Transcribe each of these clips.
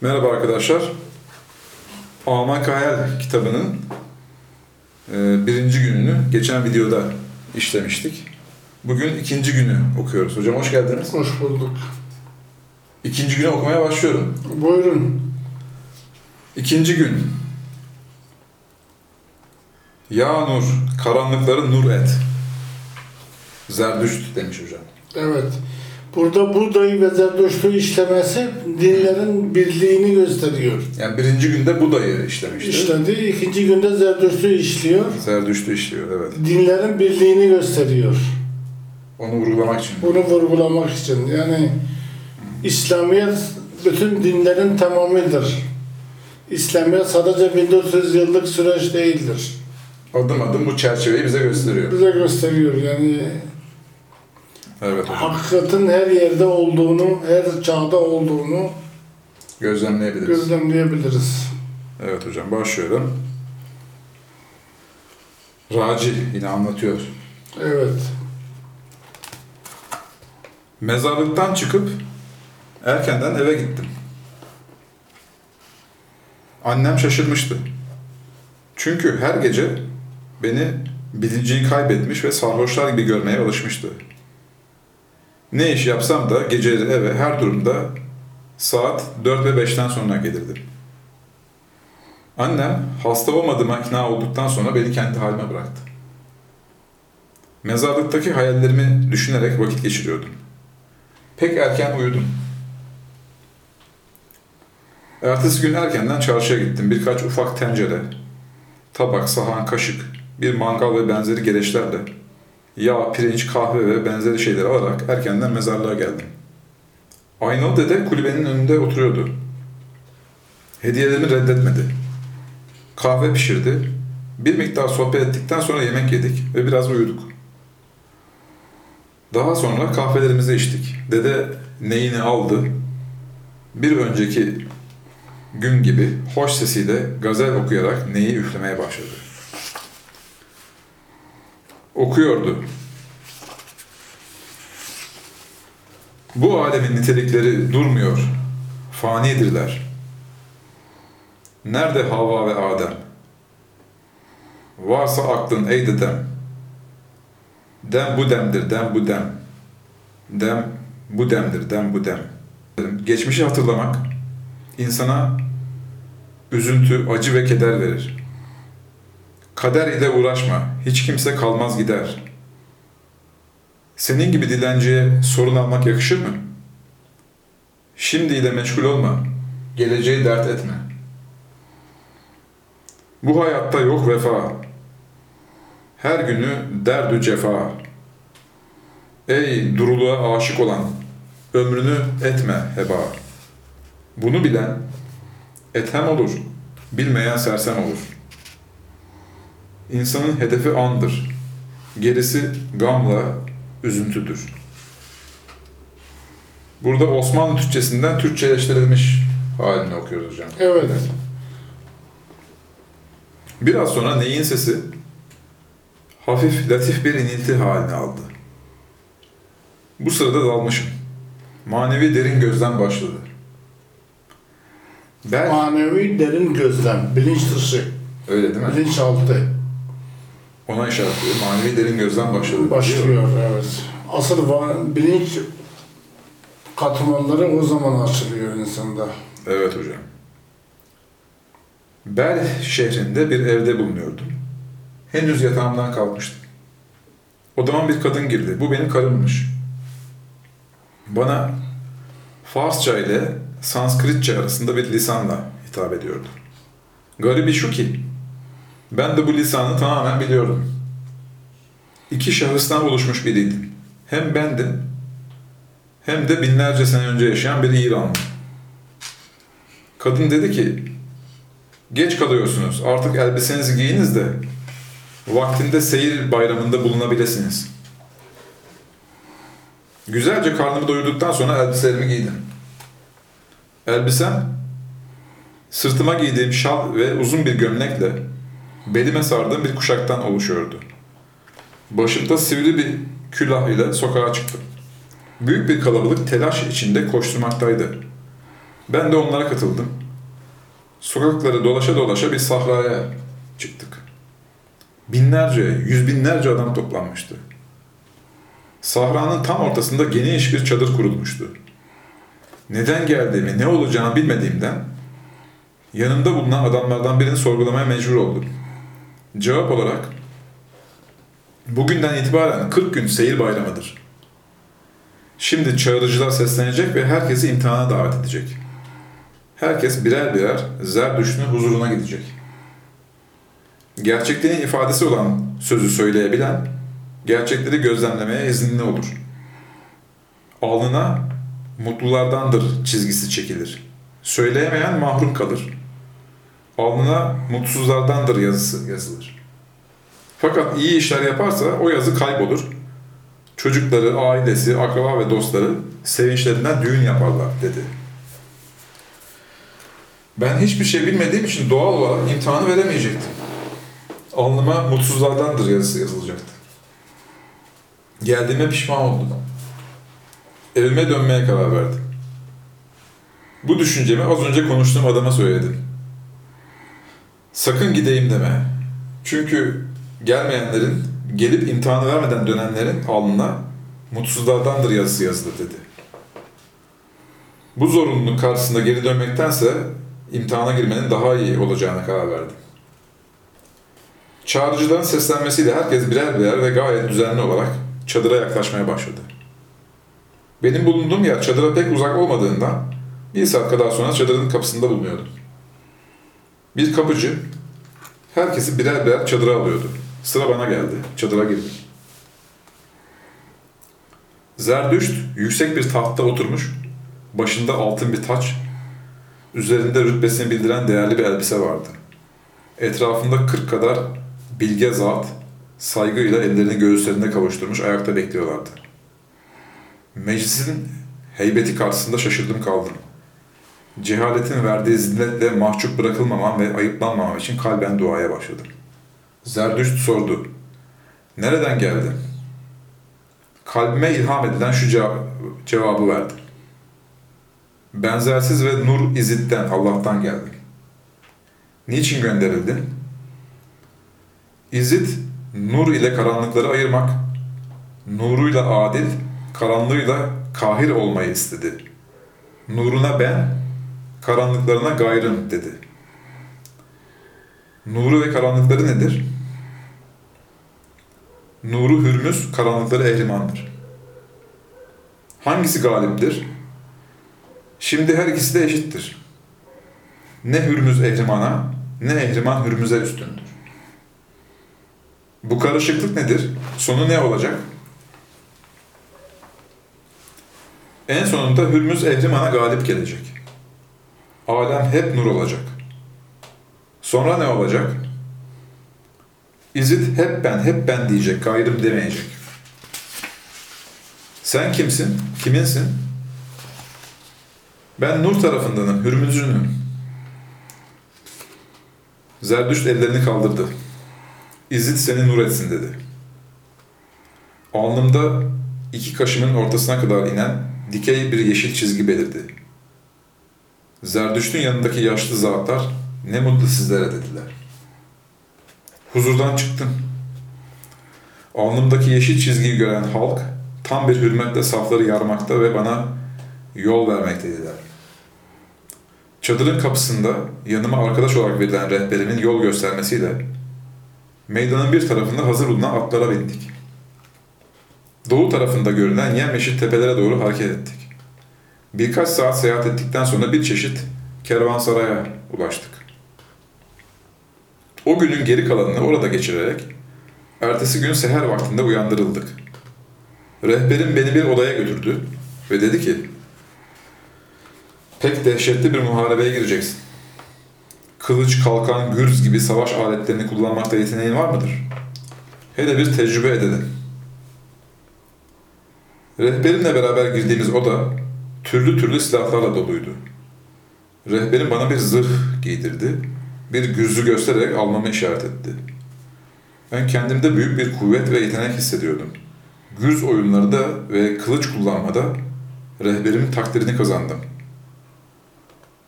Merhaba arkadaşlar. Ahmak Hayal kitabının birinci gününü geçen videoda işlemiştik. Bugün ikinci günü okuyoruz. Hocam hoş geldiniz. Hoş bulduk. İkinci günü okumaya başlıyorum. Buyurun. İkinci gün. Ya nur, karanlıkları nur et. Zerdüşt demiş hocam. Evet. Burada Buda'yı ve Zerdüşt'ü işlemesi dinlerin birliğini gösteriyor. Yani birinci günde Buda'yı işlemişti. İşledi, ikinci günde Zerdüşt'ü işliyor. Zerdüşt'ü işliyor, evet. Dinlerin birliğini gösteriyor. Onu vurgulamak için. Onu vurgulamak için. Yani İslamiyet bütün dinlerin tamamıdır. İslamiyet sadece 1400 yıllık süreç değildir. Adım adım bu çerçeveyi bize gösteriyor. Bize gösteriyor yani. Evet, hakikatin her yerde olduğunu, her çağda olduğunu gözlemleyebiliriz. Evet hocam, başlıyorum. Raci yine anlatıyor. Evet. Mezarlıktan çıkıp erkenden eve gittim. Annem şaşırmıştı. Çünkü her gece beni bilincini kaybetmiş ve sarhoşlar gibi görmeye alışmıştı. Ne iş yapsam da geceleri eve her durumda saat 4 ve 5'ten sonra gelirdim. Annem hasta olmadığıma ikna olduktan sonra beni kendi halime bıraktı. Mezarlıktaki hayallerimi düşünerek vakit geçiriyordum. Pek erken uyudum. Ertesi gün erkenden çarşıya gittim. Birkaç ufak tencere, tabak, sahan, kaşık, bir mangal ve benzeri gereçlerle yağ, pirinç, kahve ve benzeri şeyleri alarak erkenden mezarlığa geldim. Aynalı dede kulübenin önünde oturuyordu. Hediyelerimi reddetmedi. Kahve pişirdi. Bir miktar sohbet ettikten sonra yemek yedik ve biraz uyuduk. Daha sonra kahvelerimizi içtik. Dede neyini aldı. Bir önceki gün gibi hoş sesiyle gazel okuyarak neyi üflemeye başladı. Okuyordu. Bu alemin nitelikleri durmuyor. Fanidirler. Nerede Havva ve Adem? Varsa aklın ey dedem. Dem bu demdir, dem bu dem. Dem bu demdir, dem bu dem. Geçmişi hatırlamak insana üzüntü, acı ve keder verir. Kader ile uğraşma, hiç kimse kalmaz gider. Senin gibi dilenciye sorun almak yakışır mı? Şimdiyle meşgul olma, geleceği dert etme. Bu hayatta yok vefa, her günü derdü cefa. Ey duruluğa aşık olan, ömrünü etme heba. Bunu bilen ethem olur, bilmeyen sersem olur. İnsanın hedefi andır. Gerisi gamla üzüntüdür. Burada Osmanlı Türkçesinden Türkçeleştirilmiş halini okuyoruz hocam. Evet. Biraz sonra neyin sesi hafif, latif bir inilti halini aldı. Bu sırada dalmışım. Manevi derin gözlem başladı. Manevi derin gözlem, bilinç dışı. Öyle değil mi? Bilinç altı. Ona işaret ediyor. Manevi derin gözden başladı. Başlıyor, evet. Asıl bilinç katmanları o zaman açılıyor insanda. Evet hocam. Bel şehrinde bir evde bulunuyordum. Henüz yatağımdan kalkmıştım. Odama bir kadın girdi. Bu benim karımmış. Bana Farsça ile Sanskritçe arasında bir lisanla hitap ediyordu. Garibi şu ki, ben de bu lisanı tamamen biliyordum. İki şahıstan oluşmuş biriydim. Hem bendim, hem de binlerce sene önce yaşayan bir İranlı. Kadın dedi ki, geç kalıyorsunuz, artık elbisenizi giyiniz de vaktinde seyir bayramında bulunabilirsiniz. Güzelce karnımı doyurduktan sonra elbiselerimi giydim. Elbisem, sırtıma giydiğim şal ve uzun bir gömlekle belime sardığım bir kuşaktan oluşuyordu. Başımda sivri bir külah ile sokağa çıktım. Büyük bir kalabalık telaş içinde koşturmaktaydı. Ben de onlara katıldım. Sokakları dolaşa dolaşa bir sahraya çıktık. Binlerce, yüz binlerce adam toplanmıştı. Sahranın tam ortasında geniş bir çadır kurulmuştu. Neden geldiğimi, ne olacağını bilmediğimden yanımda bulunan adamlardan birini sorgulamaya mecbur oldum. Cevap olarak, bugünden itibaren 40 gün seyir bayramıdır. Şimdi çağırıcılar seslenecek ve herkesi imtihana davet edecek. Herkes birer birer Zerdüşt'ün huzuruna gidecek. Gerçekliğin ifadesi olan sözü söyleyebilen, gerçekleri gözlemlemeye izinli olur. Alnına mutlulardandır çizgisi çekilir. Söyleyemeyen mahrum kalır. Alnına mutsuzlardandır yazısı yazılır. Fakat iyi işler yaparsa o yazı kaybolur. Çocukları, ailesi, akraba ve dostları sevinçlerinden düğün yaparlar dedi. Ben hiçbir şey bilmediğim için doğal olarak imtihanı veremeyecektim. Alnıma mutsuzlardandır yazısı yazılacaktı. Geldiğime pişman oldum. Evime dönmeye karar verdim. Bu düşüncemi az önce konuştuğum adama söyledim. Sakın gideyim deme. Çünkü gelmeyenlerin, gelip imtihanı vermeden dönenlerin alnına mutsuzlardandır yazısı yazılır dedi. Bu zorunluluk karşısında geri dönmektense imtihana girmenin daha iyi olacağına karar verdim. Çağrıcıların seslenmesiyle herkes birer birer ve gayet düzenli olarak çadıra yaklaşmaya başladı. Benim bulunduğum yer çadıra pek uzak olmadığından bir saat kadar sonra çadırın kapısında bulunuyordum. Bir kapıcı herkesi birer birer çadıra alıyordu. Sıra bana geldi. Çadıra girdim. Zerdüşt yüksek bir tahtta oturmuş, başında altın bir taç, üzerinde rütbesini bildiren değerli bir elbise vardı. Etrafında 40 kadar bilge zat saygıyla ellerini göğüslerine kavuşturmuş ayakta bekliyorlardı. Meclisin heybeti karşısında şaşırdım kaldım. Cehaletin verdiği zilletle mahcup bırakılmamam ve ayıplanmamam için kalben duaya başladım. Zerdüşt sordu. Nereden geldin? Kalbime ilham edilen şu cevabı verdim. Benzersiz ve nur İzit'ten, Allah'tan geldim. Niçin gönderildin? İzit, nur ile karanlıkları ayırmak, nuruyla adil, karanlığıyla kahir olmayı istedi. Nuruna ben, karanlıklarına gayrım dedi. Nuru ve karanlıkları nedir? Nuru Hürmüz, karanlıkları Ehriman'dır. Hangisi galiptir? Şimdi her ikisi de eşittir. Ne Hürmüz Ehriman'a, ne Ehriman Hürmüz'e üstündür. Bu karışıklık nedir? Sonu ne olacak? En sonunda Hürmüz Ehriman'a galip gelecek. Alem hep nur olacak. Sonra ne olacak? İzit hep ben diyecek, gayrım demeyecek. Sen kimsin? Kiminsin? Ben nur tarafındanım, Hürmüz'ünüm. Zerdüşt ellerini kaldırdı. İzit seni nur etsin dedi. Alnımda iki kaşımın ortasına kadar inen dikey bir yeşil çizgi belirdi. Zerdüşt'ün yanındaki yaşlı zatlar ne mutlu sizlere dediler. Huzurdan çıktım. Alnımdaki yeşil çizgiyi gören halk tam bir hürmetle safları yarmakta ve bana yol vermekteydiler. Çadırın kapısında yanıma arkadaş olarak verilen rehberimin yol göstermesiyle meydanın bir tarafında hazır bulunan atlara bindik. Doğu tarafında görünen yemyeşil tepelere doğru hareket ettik. Birkaç saat seyahat ettikten sonra bir çeşit kervansaraya ulaştık. O günün geri kalanını orada geçirerek ertesi gün seher vaktinde uyandırıldık. Rehberim beni bir odaya götürdü ve dedi ki, pek dehşetli bir muharebeye gireceksin. Kılıç, kalkan, gürz gibi savaş aletlerini kullanmakta yeteneğin var mıdır? Hele bir tecrübe edelim. Rehberimle beraber girdiğimiz oda türlü türlü silahlarla doluydu. Rehberim bana bir zırh giydirdi, bir gürzü göstererek almamı işaret etti. Ben kendimde büyük bir kuvvet ve yetenek hissediyordum. Gürz oyunlarında ve kılıç kullanmada rehberimin takdirini kazandım.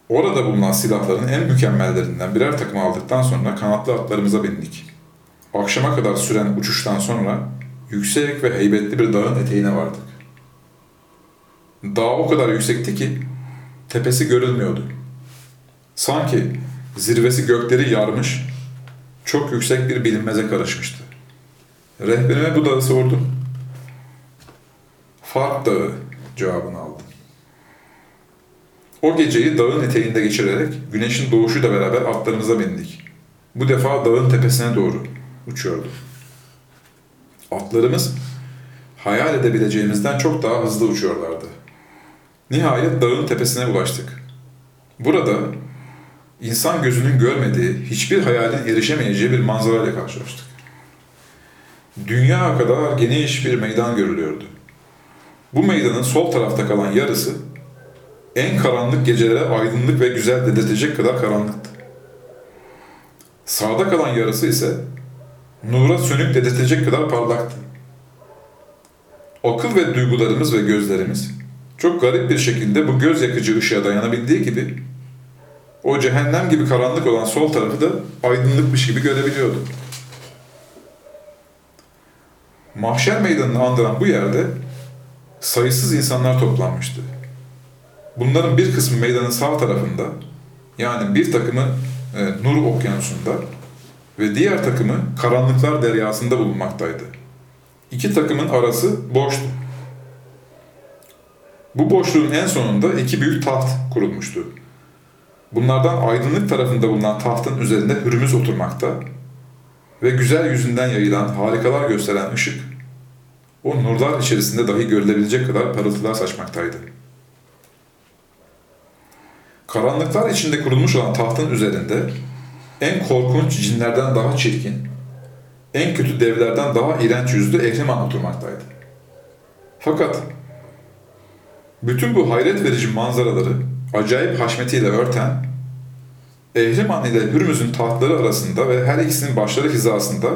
Orada bulunan silahların en mükemmellerinden birer takım aldıktan sonra kanatlı atlarımıza bindik. Akşama kadar süren uçuştan sonra yüksek ve heybetli bir dağın eteğine vardık. Dağ o kadar yüksekti ki tepesi görülmüyordu. Sanki zirvesi gökleri yarmış, çok yüksek bir bilinmeze karışmıştı. Rehberime bu dağı sordum. Fark Dağı cevabını aldım. O geceyi dağın eteğinde geçirerek güneşin doğuşuyla beraber atlarımıza bindik. Bu defa dağın tepesine doğru uçuyordu. Atlarımız hayal edebileceğimizden çok daha hızlı uçuyorlardı. Nihayet dağın tepesine ulaştık. Burada insan gözünün görmediği, hiçbir hayalin erişemeyeceği bir manzarayla karşılaştık. Dünya kadar geniş bir meydan görülüyordu. Bu meydanın sol tarafta kalan yarısı en karanlık gecelere aydınlık ve güzel dedirtecek kadar karanlıktı. Sağda kalan yarısı ise nura sönük dedirtecek kadar parlaktı. Akıl ve duygularımız ve gözlerimiz çok garip bir şekilde bu göz yakıcı ışığa dayanabildiği gibi o cehennem gibi karanlık olan sol tarafı da aydınlıkmış gibi görebiliyordu. Mahşer meydanını andıran bu yerde sayısız insanlar toplanmıştı. Bunların bir kısmı meydanın sağ tarafında, yani bir takımı Nur Okyanusu'nda ve diğer takımı Karanlıklar Deryası'nda bulunmaktaydı. İki takımın arası boştu. Bu boşluğun en sonunda iki büyük taht kurulmuştu. Bunlardan aydınlık tarafında bulunan tahtın üzerinde Hürmüz oturmakta ve güzel yüzünden yayılan, harikalar gösteren ışık, o nurlar içerisinde dahi görülebilecek kadar parıltılar saçmaktaydı. Karanlıklar içinde kurulmuş olan tahtın üzerinde en korkunç cinlerden daha çirkin, en kötü devlerden daha iğrenç yüzlü Ehriman oturmaktaydı. Fakat bütün bu hayret verici manzaraları acayip haşmetiyle örten, Ehriman ile Hürmüz'ün tahtları arasında ve her ikisinin başları hizasında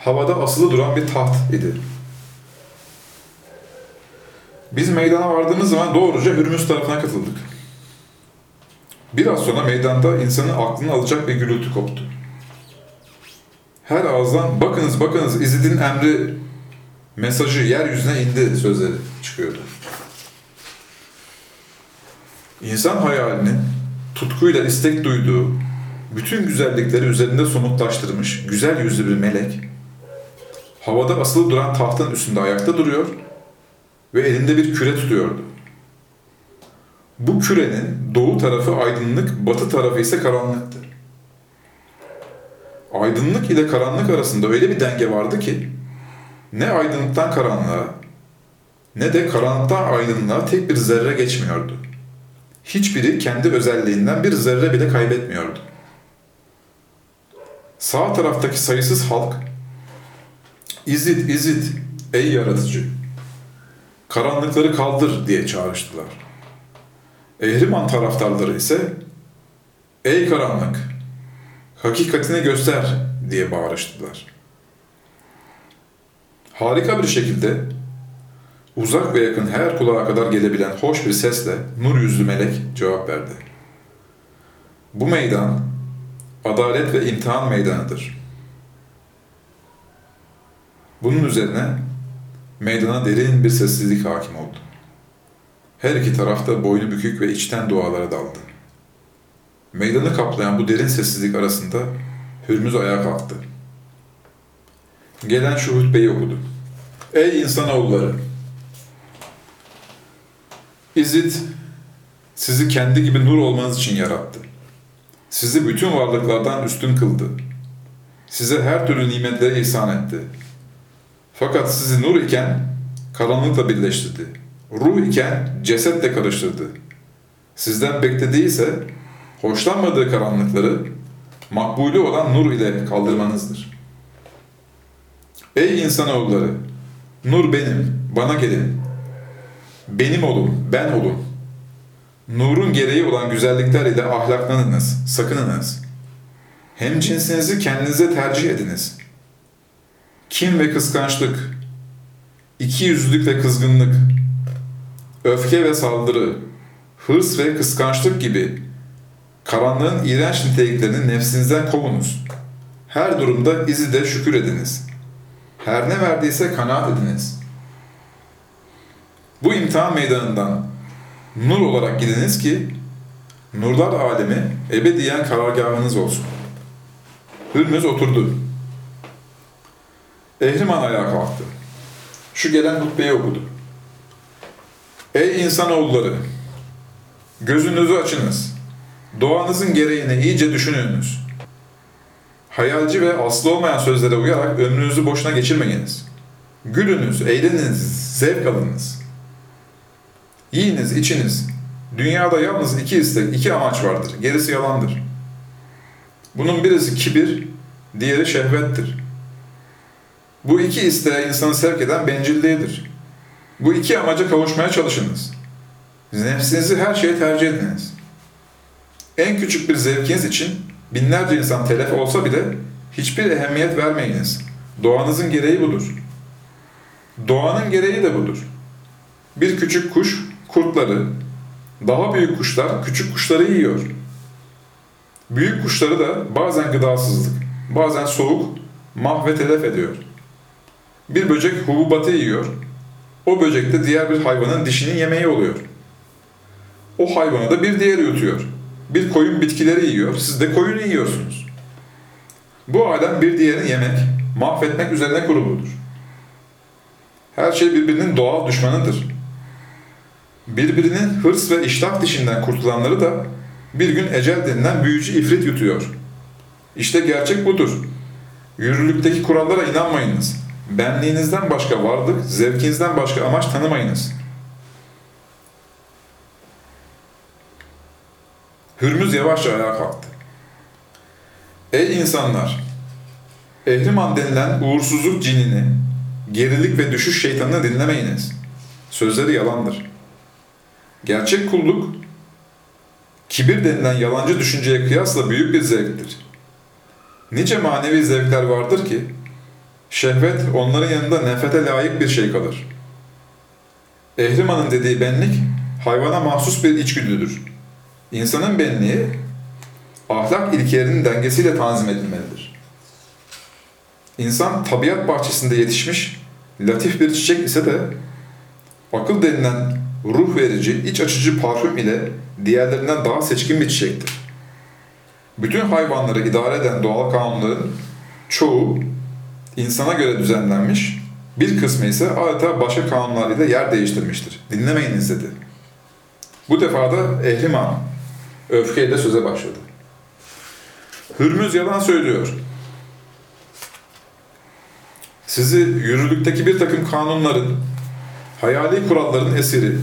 havada asılı duran bir taht idi. Biz meydana vardığımız zaman doğruca Hürmüz tarafına katıldık. Biraz sonra meydanda insanın aklını alacak bir gürültü koptu. Her ağızdan "Bakınız, bakınız, İzit'in emri mesajı yeryüzüne indi" sözleri çıkıyordu. İnsan hayalinin tutkuyla istek duyduğu, bütün güzellikleri üzerinde somutlaştırmış güzel yüzlü bir melek, havada asılı duran tahtın üstünde ayakta duruyor ve elinde bir küre tutuyordu. Bu kürenin doğu tarafı aydınlık, batı tarafı ise karanlıktı. Aydınlık ile karanlık arasında öyle bir denge vardı ki, ne aydınlıktan karanlığa, ne de karanlıktan aydınlığa tek bir zerre geçmiyordu. Hiçbiri kendi özelliğinden bir zerre bile kaybetmiyordu. Sağ taraftaki sayısız halk, "İzit, İzit, ey yaratıcı, karanlıkları kaldır" diye çağrıştılar. Ehriman taraftarları ise "Ey karanlık, hakikatini göster" diye bağırıştılar. Harika bir şekilde uzak ve yakın her kulağa kadar gelebilen hoş bir sesle nur yüzlü melek cevap verdi. "Bu meydan adalet ve imtihan meydanıdır." Bunun üzerine meydana derin bir sessizlik hakim oldu. Her iki taraf da boynu bükük ve içten dualara daldı. Meydanı kaplayan bu derin sessizlik arasında Hürmüz ayağa kalktı. Gelen şu hutbeyi okudu. "Ey insanoğulları! İzit sizi kendi gibi nur olmanız için yarattı. Sizi bütün varlıklardan üstün kıldı. Size her türlü nimetleri ihsan etti. Fakat sizi nur iken karanlıkla birleştirdi. Ruh iken cesetle karıştırdı. Sizden beklediği ise hoşlanmadığı karanlıkları makbulü olan nur ile kaldırmanızdır. Ey insanoğulları! Nur benim, bana gelin. Benim olun, ben olun. Nurun gereği olan güzellikler ile ahlaklanınız, sakınınız. Hem cinsinizi kendinize tercih ediniz. Kin ve kıskançlık, ikiyüzlülük ve kızgınlık, öfke ve saldırı, hırs ve kıskançlık gibi Karanlığın iğrenç niteliklerini nefsinizden kovunuz. Her durumda izide şükür ediniz. Her ne verdiyse kanaat ediniz. Bu imtihan meydanından nur olarak gidiniz ki nurlar alemi ebediyen karargahınız olsun. Hürmüz oturdu. Ehriman ayağa kalktı. Şu gelen hutbeyi okudu. Ey insanoğulları! Gözünüzü açınız. Doğanızın gereğini iyice düşününüz. Hayalci ve aslı olmayan sözlere uyarak ömrünüzü boşuna geçirmeyiniz. Gülünüz, eğleniniz, zevk alınız. Yiyiniz, içiniz. Dünyada yalnız iki istek, iki amaç vardır. Gerisi yalandır. Bunun birisi kibir, diğeri şehvettir. Bu iki isteğe insanı sevk eden bencilliğidir. Bu iki amaca kavuşmaya çalışınız. Nefsinizi her şeye tercih ediniz. En küçük bir zevkiniz için binlerce insan telef olsa bile hiçbir ehemmiyet vermeyiniz. Doğanızın gereği budur. Doğanın gereği de budur. Bir küçük kuş kurtları, daha büyük kuşlar küçük kuşları yiyor. Büyük kuşları da bazen gıdasızlık, bazen soğuk, mahve telef ediyor. Bir böcek hububatı yiyor. O böcek de diğer bir hayvanın dişinin yemeği oluyor. O hayvanı da bir diğeri yutuyor. Bir koyun bitkileri yiyor, siz de koyunu yiyorsunuz. Bu alem bir diğerini yemek, mahvetmek üzerine kuruludur. Her şey birbirinin doğal düşmanıdır. Birbirinin hırs ve iştah dişinden kurtulanları da bir gün ecel denilen büyücü ifrit yutuyor. İşte gerçek budur. Yürürlükteki kurallara inanmayınız. Benliğinizden başka varlık, zevkinizden başka amaç tanımayınız. Hürmüz yavaşça ayağa kalktı. Ey insanlar! Ehriman denilen uğursuzluk cinini, gerilik ve düşüş şeytanını dinlemeyiniz. Sözleri yalandır. Gerçek kulluk, kibir denilen yalancı düşünceye kıyasla büyük bir zevktir. Nice manevi zevkler vardır ki, şehvet onların yanında nefrete layık bir şey kalır. Ehriman'ın dediği benlik, hayvana mahsus bir içgüdüdür. İnsanın benliği, ahlak ilkelerinin dengesiyle tanzim edilmelidir. İnsan tabiat bahçesinde yetişmiş, latif bir çiçek ise de, akıl denilen ruh verici, iç açıcı parfüm ile diğerlerinden daha seçkin bir çiçektir. Bütün hayvanları idare eden doğal kanunların çoğu insana göre düzenlenmiş, bir kısmı ise adeta başka kanunlar ile yer değiştirmiştir. Dinlemeyiniz dedi. Bu defa da Ehriman öfkeyle söze başladı. Hürmüz yalan söylüyor. Sizi yürürlükteki bir takım kanunların, hayali kuralların esiri,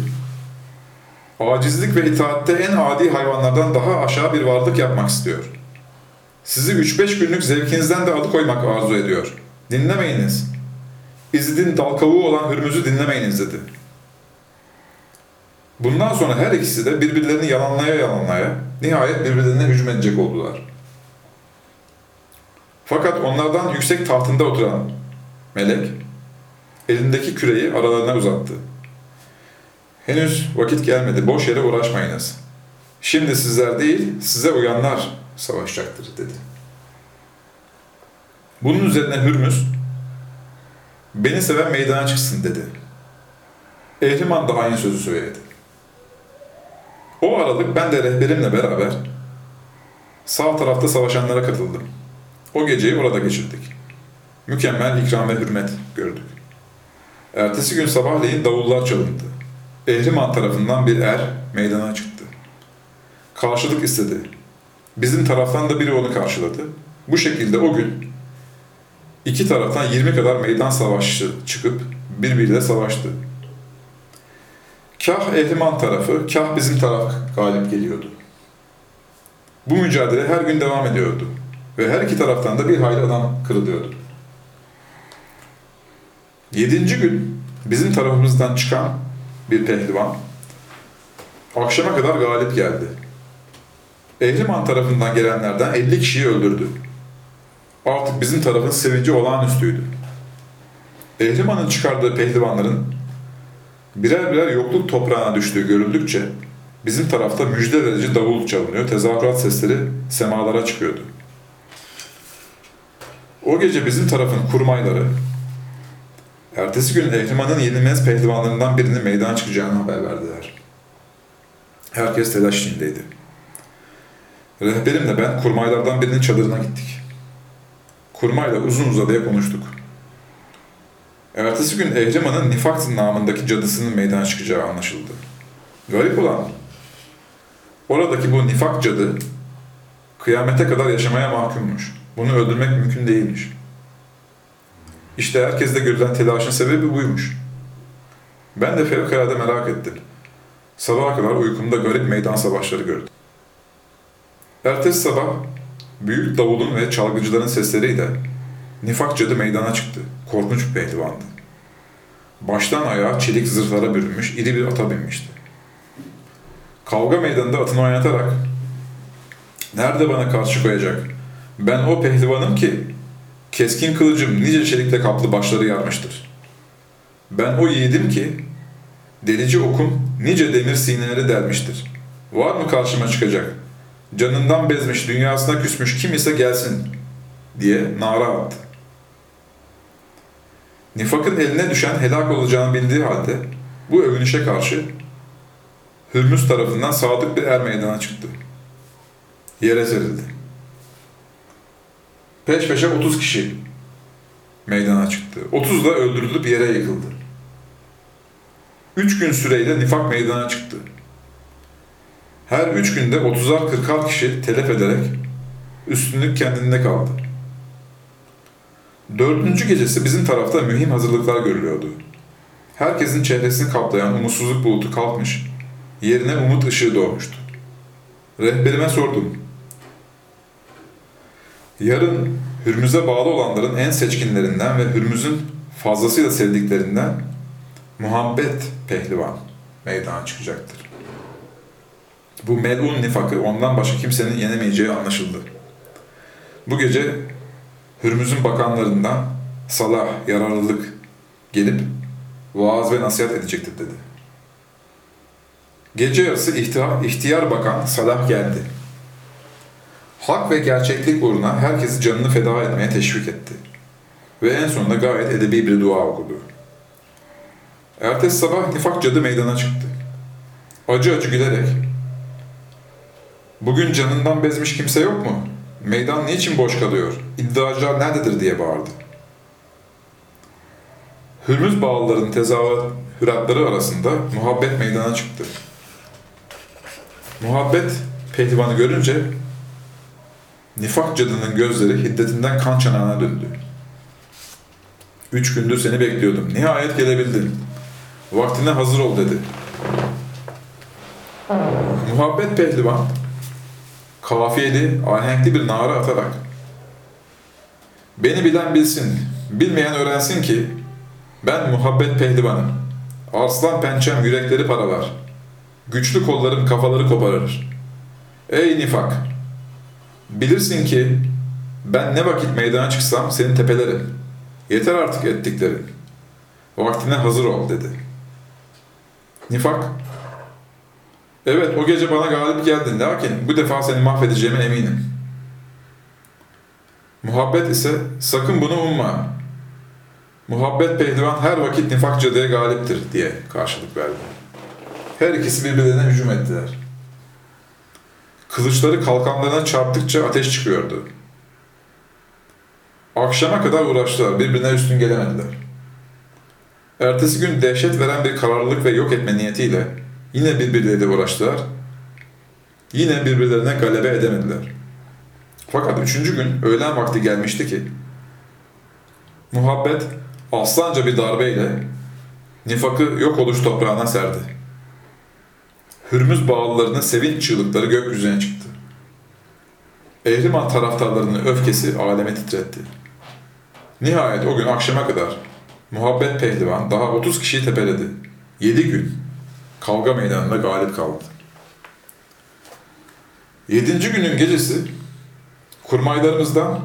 acizlik ve itaatte en adi hayvanlardan daha aşağı bir varlık yapmak istiyor. Sizi 3-5 günlük zevkinizden de alıkoymak arzu ediyor. Dinlemeyiniz. İzid'in dal kavuğu olan Hürmüz'ü dinlemeyiniz dedi. Bundan sonra her ikisi de birbirlerini yalanlaya yalanlaya nihayet birbirlerine hücum edecek oldular. Fakat onlardan yüksek tahtında oturan melek elindeki küreyi aralarına uzattı. Henüz vakit gelmedi, boş yere uğraşmayınız. Şimdi sizler değil, size uyanlar savaşacaktır dedi. Bunun üzerine Hürmüz, beni seven meydana çıksın dedi. Ehriman da aynı sözü söyledi. O aralık ben de rehberimle beraber sağ tarafta savaşanlara katıldım. O geceyi orada geçirdik. Mükemmel ikram ve hürmet gördük. Ertesi gün sabahleyin davullar çalındı. Ehriman tarafından bir er meydana çıktı. Karşılık istedi. Bizim taraftan da biri onu karşıladı. Bu şekilde o gün iki taraftan 20 kadar meydan savaşçı çıkıp birbiriyle savaştı. Kah Ehriman tarafı, kah bizim taraf galip geliyordu. Bu mücadele her gün devam ediyordu ve her iki taraftan da bir hayli adam kırılıyordu. 7. gün bizim tarafımızdan çıkan bir pehlivan akşama kadar galip geldi. Ehriman tarafından gelenlerden 50 kişiyi öldürdü. Artık bizim tarafın sevinci olağanüstüydü. Ehriman'ın çıkardığı pehlivanların birer birer yokluk toprağına düştüğü görüldükçe Bizim tarafta müjde verici davul çalınıyor, tezahürat sesleri semalara çıkıyordu. O gece bizim tarafın kurmayları, ertesi gün Ehriman'ın yenilmez pehlivanlarından birinin meydana çıkacağını haber verdiler. Herkes telaş içindeydi. Rehberimle ben kurmaylardan birinin çadırına gittik. Kurmayla uzun uzadıya konuştuk. Ertesi gün Ehriman'ın Nifak namındaki cadısının meydana çıkacağı anlaşıldı. Garip olan, oradaki bu Nifak cadı, kıyamete kadar yaşamaya mahkummuş. Bunu öldürmek mümkün değilmiş. İşte herkeste görülen telaşın sebebi buymuş. Ben de fevkalade merak ettim. Sabaha kadar uykumda garip meydan savaşları gördüm. Ertesi sabah, büyük davulun ve çalgıcıların sesleriyle Nifak cadı meydana çıktı. Korkunç bir pehlivandı. Baştan ayağa çelik zırhlara bürünmüş, iri bir ata binmişti. Kavga meydanında atını oynatarak, "Nerede bana karşı koyacak? Ben o pehlivanım ki, keskin kılıcım nice çelikle kaplı başları yarmıştır. Ben o yiğidim ki, delici okum nice demir sineleri delmiştir. Var mı karşıma çıkacak? Canından bezmiş, dünyasına küsmüş kim ise gelsin," diye nara attı. Nifak'ın eline düşen helak olacağını bildiği halde bu övünüşe karşı Hürmüz tarafından sadık bir er meydana çıktı. Yere serildi. Peş peşe 30 kişi meydana çıktı. 30 da öldürülüp yere yıkıldı. 3 gün süreyle Nifak meydana çıktı. Her 3 günde 30'ar 40'ar kişi telef ederek üstünlük kendinde kaldı. 4. gecesi bizim tarafta mühim hazırlıklar görülüyordu. Herkesin çehresini kaplayan umutsuzluk bulutu kalkmış, yerine umut ışığı doğmuştu. Rehberime sordum. Yarın Hürmüz'e bağlı olanların en seçkinlerinden ve Hürmüz'ün fazlasıyla sevdiklerinden Muhabbet pehlivan meydana çıkacaktır. Bu melun nifakı ondan başka kimsenin yenemeyeceği anlaşıldı. Bu gece Hürmüz'ün bakanlarından Salah, yararlılık gelip vaaz ve nasihat edecektir dedi. Gece yarısı ihtiyar bakan Salah geldi. Hak ve gerçeklik uğruna herkesi canını feda etmeye teşvik etti. Ve en sonunda gayet edebi bir dua okudu. Ertesi sabah Nifak cadı meydana çıktı. Acı acı gülerek, "Bugün canından bezmiş kimse yok mu? Meydan niçin boş kalıyor? İddiacılar nerededir?" diye bağırdı. Hürmüz bağlıların tezahüratları arasında Muhabbet meydana çıktı. Muhabbet pehlivanı görünce Nifak cadının gözleri hiddetinden kan çanağına döndü. "3 gündür seni bekliyordum. Nihayet gelebildin. Vaktine hazır ol," dedi. Muhabbet pehlivan kafiyeli, ahenkli bir nara atarak, "Beni bilen bilsin, bilmeyen öğrensin ki ben Muhabbet pehlivanım. Arslan pençem yürekleri paralar. Güçlü kollarım kafaları koparır. Ey Nifak! Bilirsin ki ben ne vakit meydana çıksam seni tepelerim. Yeter artık ettiklerin. Vaktine hazır ol," dedi. Nifak, "Evet, o gece bana galip geldin. Lakin bu defa seni mahvedeceğime eminim." Muhabbet ise, "Sakın bunu umma. Muhabbet pehlivan her vakit Nifak cadıya galiptir," diye karşılık verdi. Her ikisi birbirlerine hücum ettiler. Kılıçları kalkanlarına çarptıkça ateş çıkıyordu. Akşama kadar uğraştılar, birbirine üstün gelemediler. Ertesi gün dehşet veren bir kararlılık ve yok etme niyetiyle yine birbirleriyle uğraştılar. Yine birbirlerine galebe edemediler. Fakat 3. gün öğlen vakti gelmişti ki Muhabbet aslanca bir darbeyle Nifak'ı yok oluş toprağına serdi. Hürmüz bağlılarının sevinç çığlıkları gökyüzüne çıktı. Ehriman taraftarlarının öfkesi aleme titretti. Nihayet o gün akşama kadar Muhabbet pehlivan daha 30 kişiyi tepeledi. 7 gün kavga meydanında galip kaldı. 7. günün gecesi kurmaylarımızdan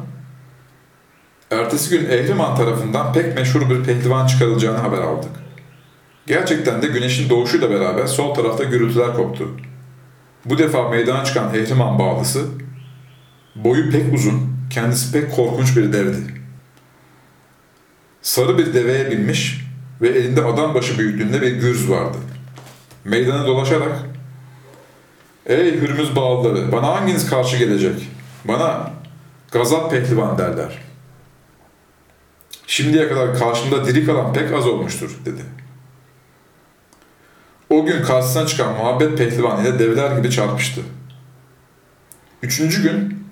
ertesi gün Ehriman tarafından pek meşhur bir pehlivan çıkarılacağını haber aldık. Gerçekten de güneşin doğuşuyla beraber sol tarafta gürültüler koptu. Bu defa meydana çıkan Ehriman bağlısı, boyu pek uzun, kendisi pek korkunç bir devdi. Sarı bir deveye binmiş ve elinde adam başı büyüklüğünde bir gürz vardı. Meydana dolaşarak, "Ey Hürmüz bağlıları, bana hanginiz karşı gelecek? Bana Gazap pehlivan derler. Şimdiye kadar karşımda diri kalan pek az olmuştur," dedi. O gün karşısına çıkan Muhabbet pehlivan ile devler gibi çarpıştı. Üçüncü gün,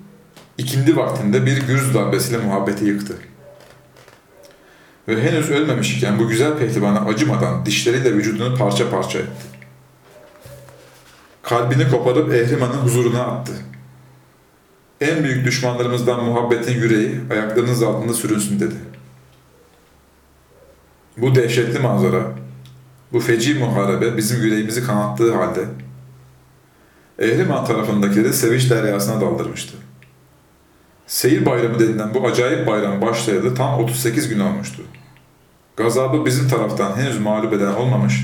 ikindi vaktinde bir gürz darbesiyle Muhabbet'i yıktı. Ve henüz ölmemiş iken bu güzel pehlivana acımadan dişleriyle vücudunu parça parça etti. Kalbini koparıp Ehriman'ın huzuruna attı. "En büyük düşmanlarımızdan Muhabbet'in yüreği ayaklarınız altında sürünsün," dedi. Bu dehşetli manzara, bu feci muharebe bizim yüreğimizi kanattığı halde Ehriman tarafındakileri sevinç deryasına daldırmıştı. Seyir bayramı denilen bu acayip bayram başlayalı tam 38 gün olmuştu. Gazabı bizim taraftan henüz mağlup eden olmamış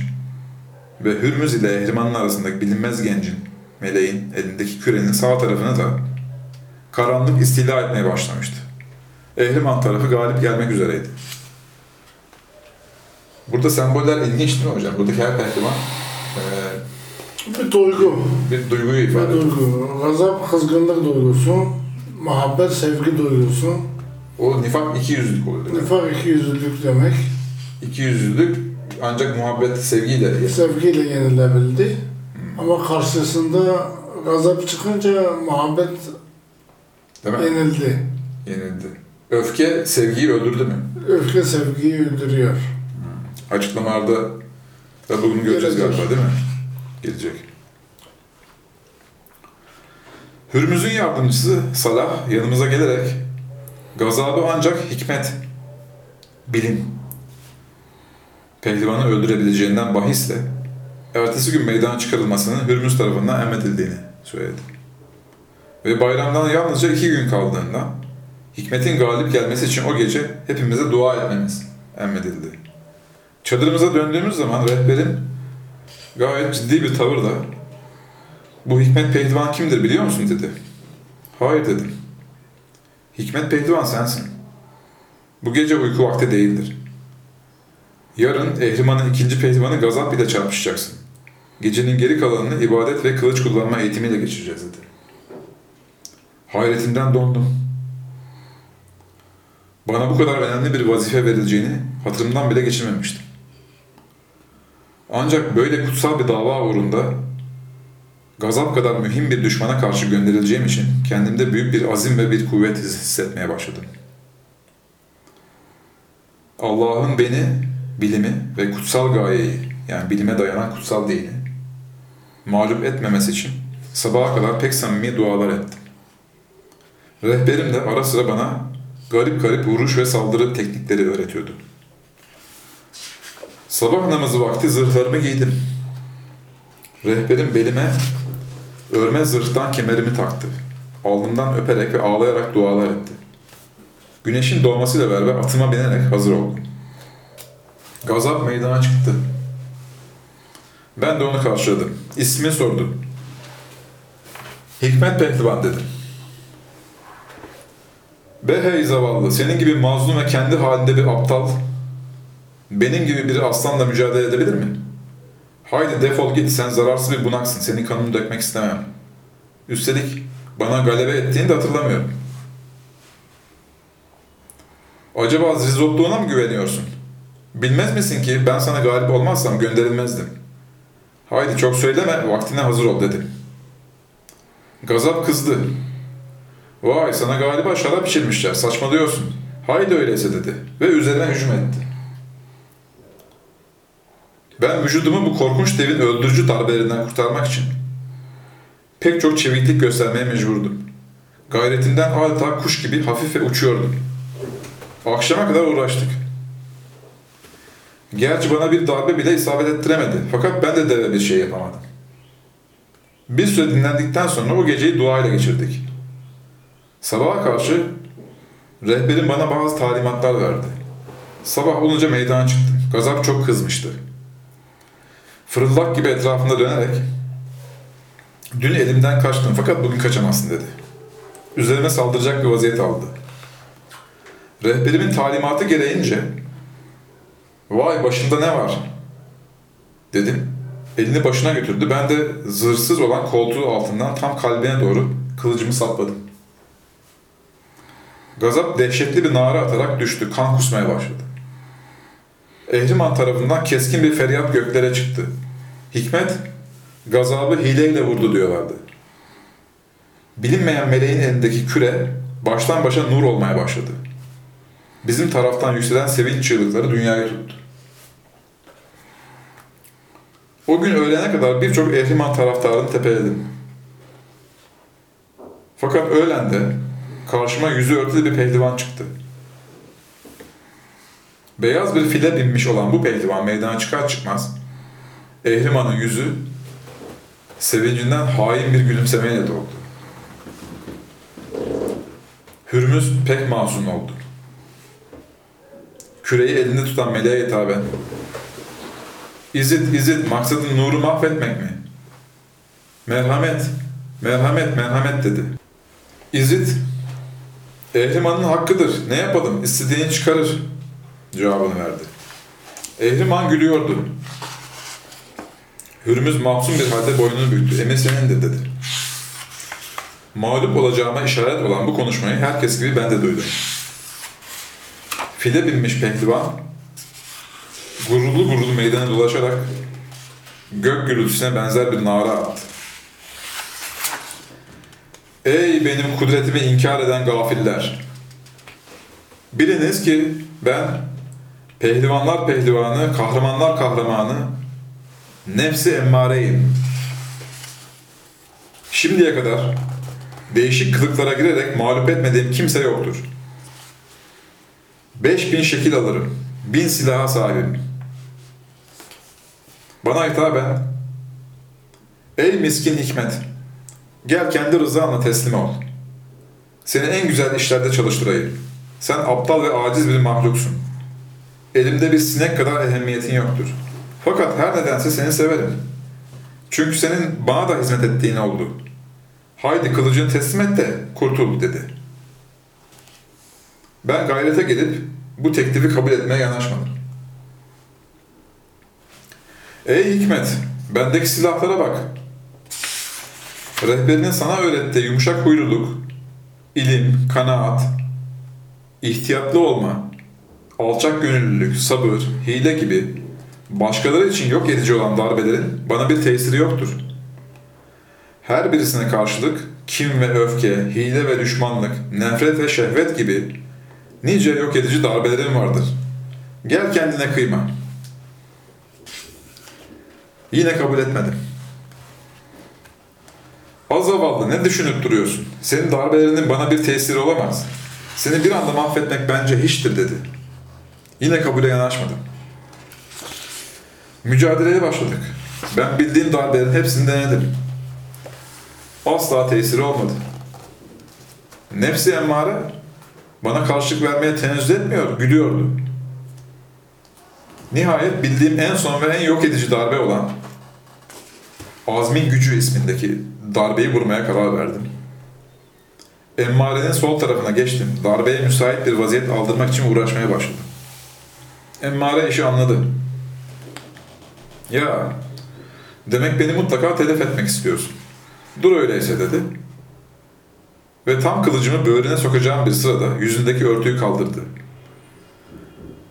ve Hürmüz ile Ehriman'ın arasındaki bilinmez gencin, meleğin elindeki kürenin sağ tarafını da karanlık istila etmeye başlamıştı. Ehriman tarafı galip gelmek üzereydi. Burada semboller ilginç değil mi hocam? Buradaki her pehlivan bir duygu. Bir duyguyu ifade ediyor. Gazap kızgınlık duygusu, muhabbet sevgi duygusu. O nifak 200'lük oluyor. Nifak 200'lük demek. 200'lük ancak muhabbet sevgiyle yenildi. Sevgiyle yenilebildi. Ama karşısında gazap çıkınca muhabbet yenildi. Yenildi. Öfke sevgiyi öldürdü mü? Öfke sevgiyi öldürüyor. Açıklamalarda da bugün göreceğiz galiba, değil mi? Gelecek. Hürmüz'ün yardımcısı Salah yanımıza gelerek gazabı ancak hikmet, bilim, pehlivanı öldürebileceğinden bahisle ertesi gün meydana çıkarılmasının Hürmüz tarafından emredildiğini söyledi. Ve bayramdan yalnızca 2 gün kaldığında hikmetin galip gelmesi için o gece hepimize dua etmemiz emredildi. Çadırımıza döndüğümüz zaman rehberin gayet ciddi bir tavırla "Bu Hikmet pehlivan kimdir biliyor musun?" dedi. "Hayır," dedim. "Hikmet pehlivan sensin. Bu gece uyku vakti değildir. Yarın Ehriman'ın 2. pehlivanı Gazap ile çarpışacaksın. Gecenin geri kalanını ibadet ve kılıç kullanma eğitimiyle geçireceğiz," dedi. Hayretimden dondum. Bana bu kadar önemli bir vazife verileceğini hatırımdan bile geçirmemiştim. Ancak böyle kutsal bir dava uğrunda Gazap kadar mühim bir düşmana karşı gönderileceğim için kendimde büyük bir azim ve bir kuvvet hissetmeye başladım. Allah'ın beni, bilimi ve kutsal gayeyi, yani bilime dayanan kutsal dini, mağlup etmemesi için sabaha kadar pek samimi dualar ettim. Rehberim de ara sıra bana garip vuruş ve saldırı teknikleri öğretiyordu. Sabah namazı vakti zırhlarımı giydim. Rehberim belime örme zırhtan kemerimi taktı. Alnımdan öperek ve ağlayarak dualar etti. Güneşin doğmasıyla beraber atıma binerek hazır oldum. Gazap meydana çıktı. Ben de onu karşıladım. İsmini sordu. "Hikmet pehlivan," dedim. "Be hey zavallı, senin gibi mazlum ve kendi halinde bir aptal, benim gibi bir aslanla mücadele edebilir mi? Haydi defol git, sen zararsız bir bunaksın, senin kanını dökmek istemem. Üstelik bana galebe ettiğini de hatırlamıyorum. Acaba zizotluğuna mı güveniyorsun? Bilmez misin ki ben sana galip olmazsam gönderilmezdim. Haydi çok söyleme, vaktine hazır ol," dedi. Gazap kızdı. "Vay, sana galiba şarap içirmişler, saçmalıyorsun. Haydi öyleyse," dedi ve üzerine hücum etti. Ben vücudumu bu korkunç devin öldürücü darbelerinden kurtarmak için pek çok çeviklik göstermeye mecburdum. Gayretimden adeta kuş gibi hafif ve uçuyordum. Akşama kadar uğraştık. Gerçi bana bir darbe bile isabet ettiremedi, fakat ben de deve bir şey yapamadım. Bir süre dinlendikten sonra o geceyi duayla geçirdik. Sabaha karşı rehberim bana bazı talimatlar verdi. Sabah olunca meydana çıktım. Gazap çok kızmıştı. Fırıldak gibi etrafında dönerek Dün elimden kaçtın fakat bugün kaçamazsın dedi. Üzerime saldıracak bir vaziyet aldı. Rehberimin talimatı gereğince "Vay başında ne var?" dedim. Elini başına götürdü. Ben de zırhsız olan koltuğu altından tam kalbine doğru kılıcımı sapladım. Gazap dehşetli bir nara atarak düştü. Kan kusmaya başladı. Ehriman tarafından keskin bir feryat göklere çıktı. Hikmet, Gazabı hileyle vurdu diyorlardı. Bilinmeyen meleğin elindeki küre baştan başa nur olmaya başladı. Bizim taraftan yükselen sevinç çığlıkları dünyayı tuttu. O gün öğlene kadar birçok Ehriman taraftarını tepeledim. Fakat öğlende karşıma yüzü örtülü bir pehlivan çıktı. Beyaz bir file binmiş olan bu pehlivan meydana çıkar çıkmaz Ehriman'ın yüzü sevincinden hain bir gülümsemeyle doldu. Hürmüz pek mahzun oldu. Küreyi elinde tutan meleğe hitaben "İzit, İzit, maksadın nuru mahvetmek mi? Merhamet, merhamet, merhamet" dedi. İzit, "Ehriman'ın hakkıdır, ne yapalım, istediğini çıkarır" cevabını verdi. Ehriman gülüyordu. Hürmüz mahzun bir halde boynunu büktü. "Emir senindir" dedi. Mağlup olacağıma işaret olan bu konuşmayı herkes gibi ben de duydum. File binmiş pehlivan gururlu gururlu meydana dolaşarak gök gürültüsüne benzer bir nara attı. "Ey benim kudretimi inkar eden gafiller! Biliniz ki ben pehlivanlar pehlivanı, kahramanlar kahramanı Nefsi Emmareyim. Şimdiye kadar değişik kılıklara girerek mağlup etmediğim kimse yoktur. 5000 şekil alırım. 1000 silaha sahibim. Bana hitaben, ey miskin Hikmet, gel kendi rızanla teslim ol. Seni en güzel işlerde çalıştırayım. Sen aptal ve aciz bir mahluksun. Elimde bir sinek kadar ehemmiyetin yoktur. Fakat her nedense seni severim. Çünkü senin bana da hizmet ettiğin oldu. Haydi kılıcını teslim et de kurtul" dedi. Ben gayrete gelip bu teklifi kabul etmeye yanaşmadım. "Ey Hikmet, bendeki silahlara bak. Rehberinin sana öğrettiği yumuşak huyluluk, ilim, kanaat, ihtiyatlı olma, alçak gönüllülük, sabır, hile gibi başkaları için yok edici olan darbelerin bana bir tesiri yoktur. Her birisine karşılık kin ve öfke, hile ve düşmanlık, nefret ve şehvet gibi nice yok edici darbelerim vardır. Gel kendine kıyma." Yine kabul etmedim. "Az zavallı, ne düşünüp duruyorsun? Senin darbelerinin bana bir tesiri olamaz. Seni bir anda mahvetmek bence hiçtir" dedi. Yine kabule yanaşmadım. Mücadeleye başladık. Ben bildiğim darbelerin hepsini denedim. Asla tesiri olmadı. Nefsi Emmare bana karşılık vermeye tenezzül etmiyor, gülüyordu. Nihayet bildiğim en son ve en yok edici darbe olan Azmin Gücü ismindeki darbeyi vurmaya karar verdim. Emmare'nin sol tarafına geçtim. Darbeye müsait bir vaziyet aldırmak için uğraşmaya başladım. Emmare işi anladı. "Ya, demek beni mutlaka telef etmek istiyorsun. Dur öyleyse" dedi. Ve tam kılıcımı böğrüne sokacağım bir sırada yüzündeki örtüyü kaldırdı.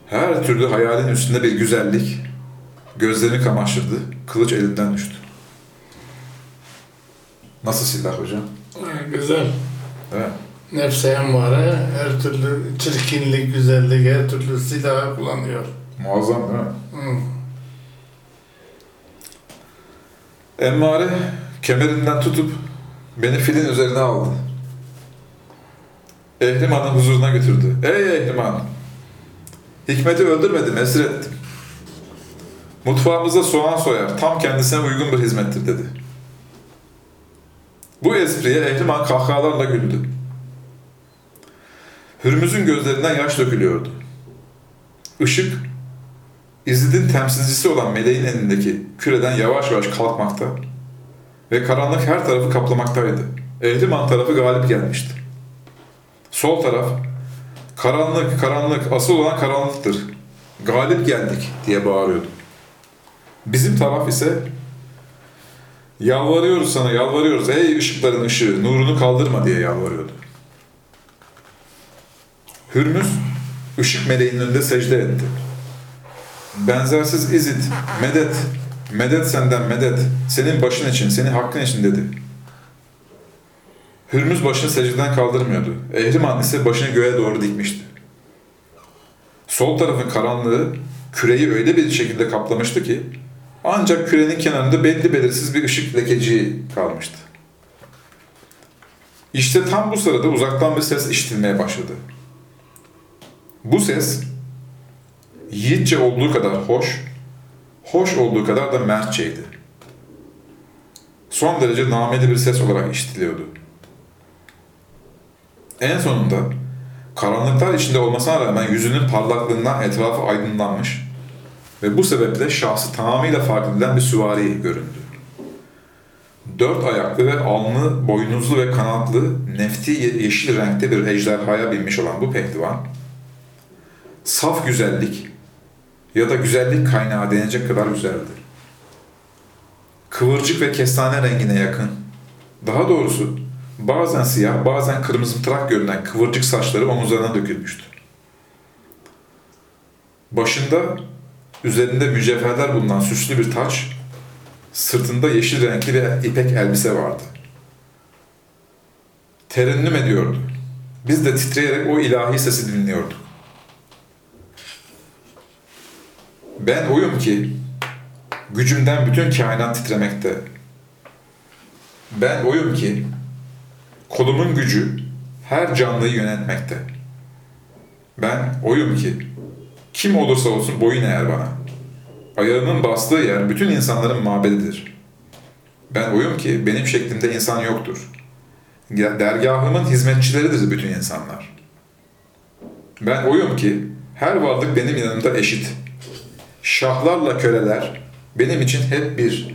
Her türlü hayalin üstünde bir güzellik gözlerini kamaştırdı. Kılıç elimden düştü. Nasıl silah hocam? Güzel. Evet. Nefsi Emmare her türlü çirkinlik, güzellik, her türlü silah kullanıyor. Muazzam değil mi? Emmare kemerinden tutup beni filin üzerine aldı. Ehriman'ın huzuruna götürdü. "Ey Ehriman! Hikmet'i öldürmedim, esir ettim. Mutfağımızda soğan soyar, tam kendisine uygun bir hizmettir" dedi. Bu espriye Ehriman kahkahalarla güldü. Hürmüz'ün gözlerinden yaş dökülüyordu. Işık, İzit'in temsilcisi olan meleğin elindeki küreden yavaş yavaş kalkmakta ve karanlık her tarafı kaplamaktaydı. Ehriman tarafı galip gelmişti. Sol taraf, "Karanlık, karanlık, asıl olan karanlıktır. Galip geldik" diye bağırıyordu. Bizim taraf ise, "Yalvarıyoruz sana, yalvarıyoruz, ey ışıkların ışığı, nurunu kaldırma" diye yalvarıyordu. Hürmüz, ışık meleğinin önünde secde etti. "Benzersiz İzit, medet, medet senden medet, senin başın için, senin hakkın için" dedi. Hürmüz başını secdeden kaldırmıyordu. Ehriman ise başını göğe doğru dikmişti. Sol tarafın karanlığı küreyi öyle bir şekilde kaplamıştı ki ancak kürenin kenarında belli belirsiz bir ışık lekeciği kalmıştı. İşte tam bu sırada uzaktan bir ses işitilmeye başladı. Bu ses yiğitçe olduğu kadar hoş, hoş olduğu kadar da mertçeydi. Son derece nameli bir ses olarak işitiliyordu. En sonunda karanlıklar içinde olmasına rağmen yüzünün parlaklığından etrafı aydınlanmış ve bu sebeple şahsı tamamıyla fark edilen bir süvari göründü. Dört ayaklı ve alnı, boynuzlu ve kanatlı, nefti yeşil renkte bir ejderhaya binmiş olan bu pehlivan, saf güzellik ya da güzellik kaynağı denecek kadar güzeldi. Kıvırcık ve kestane rengine yakın, daha doğrusu bazen siyah, bazen kırmızımtırak görünen kıvırcık saçları omuzlarına dökülmüştü. Başında, üzerinde mücevherler bulunan süslü bir taç, sırtında yeşil renkli bir ipek elbise vardı. Terennüm ediyordu. Biz de titreyerek o ilahi sesi dinliyorduk. "Ben oyum ki, gücümden bütün kainat titremekte. Ben oyum ki, kolumun gücü her canlıyı yönetmekte. Ben oyum ki, kim olursa olsun boyun eğer bana. Ayağımın bastığı yer bütün insanların mabedidir. Ben oyum ki, benim şeklimde insan yoktur. Dergahımın hizmetçileridir bütün insanlar. Ben oyum ki, her varlık benim yanımda eşit. Şahlarla köleler benim için hep bir.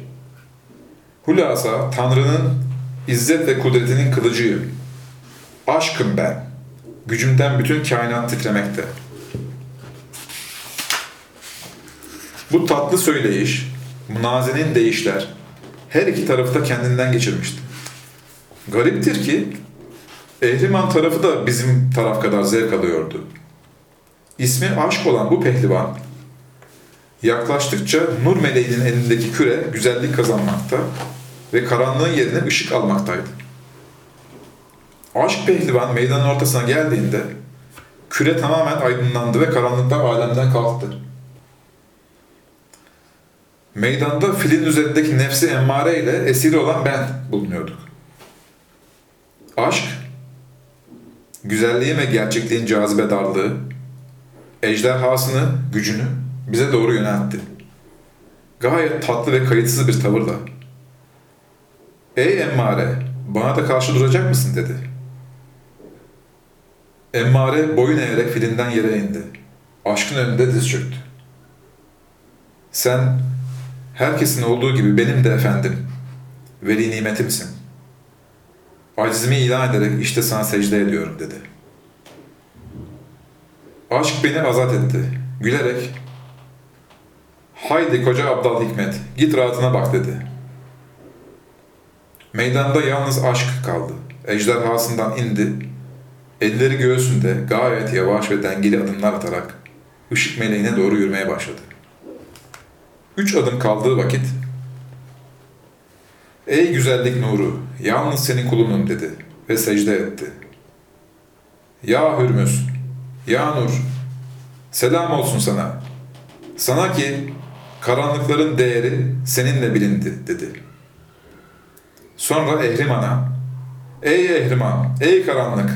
Hulasa Tanrı'nın İzzet ve kudretinin kılıcıyım. Aşkım ben. Gücümden bütün kainat titremekte." Bu tatlı söyleyiş, münazenin deyişler, her iki tarafı da kendinden geçirmişti. Gariptir ki, Ehriman tarafı da bizim taraf kadar zevk alıyordu. İsmi aşk olan bu pehlivan, yaklaştıkça nur meleğinin elindeki küre güzellik kazanmakta ve karanlığın yerine ışık almaktaydı. Aşk pehlivan meydanın ortasına geldiğinde küre tamamen aydınlandı ve karanlıklar alemden kalktı. Meydanda filin üzerindeki Nefsi Emmare ile esiri olan ben bulunuyorduk. Aşk, güzelliğin ve gerçekliğin cazibedarlığı, ejderhasını, gücünü bize doğru yöneltti. Gayet tatlı ve kayıtsız bir tavırla, "Ey Emmare, bana da karşı duracak mısın?" dedi. Emmare boyun eğerek filinden yere indi. Aşkın önünde diz çöktü. "Sen herkesin olduğu gibi benim de efendim, veli nimetimsin. Acizimi ilan ederek işte sana secde ediyorum" dedi. Aşk beni azat etti. Gülerek, "Haydi koca abdal Hikmet, git rahatına bak" dedi. Meydanda yalnız aşk kaldı. Ejderhasından indi. Elleri göğsünde gayet yavaş ve dengeli adımlar atarak ışık meleğine doğru yürümeye başladı. 3 adım kaldığı vakit, "Ey güzellik nuru, yalnız senin kulunum" dedi ve secde etti. "Ya Hürmüz, ya Nur, selam olsun sana. Sana ki karanlıkların değeri seninle bilindi" dedi. Sonra Ehriman'a, "Ey Ehriman, ey karanlık,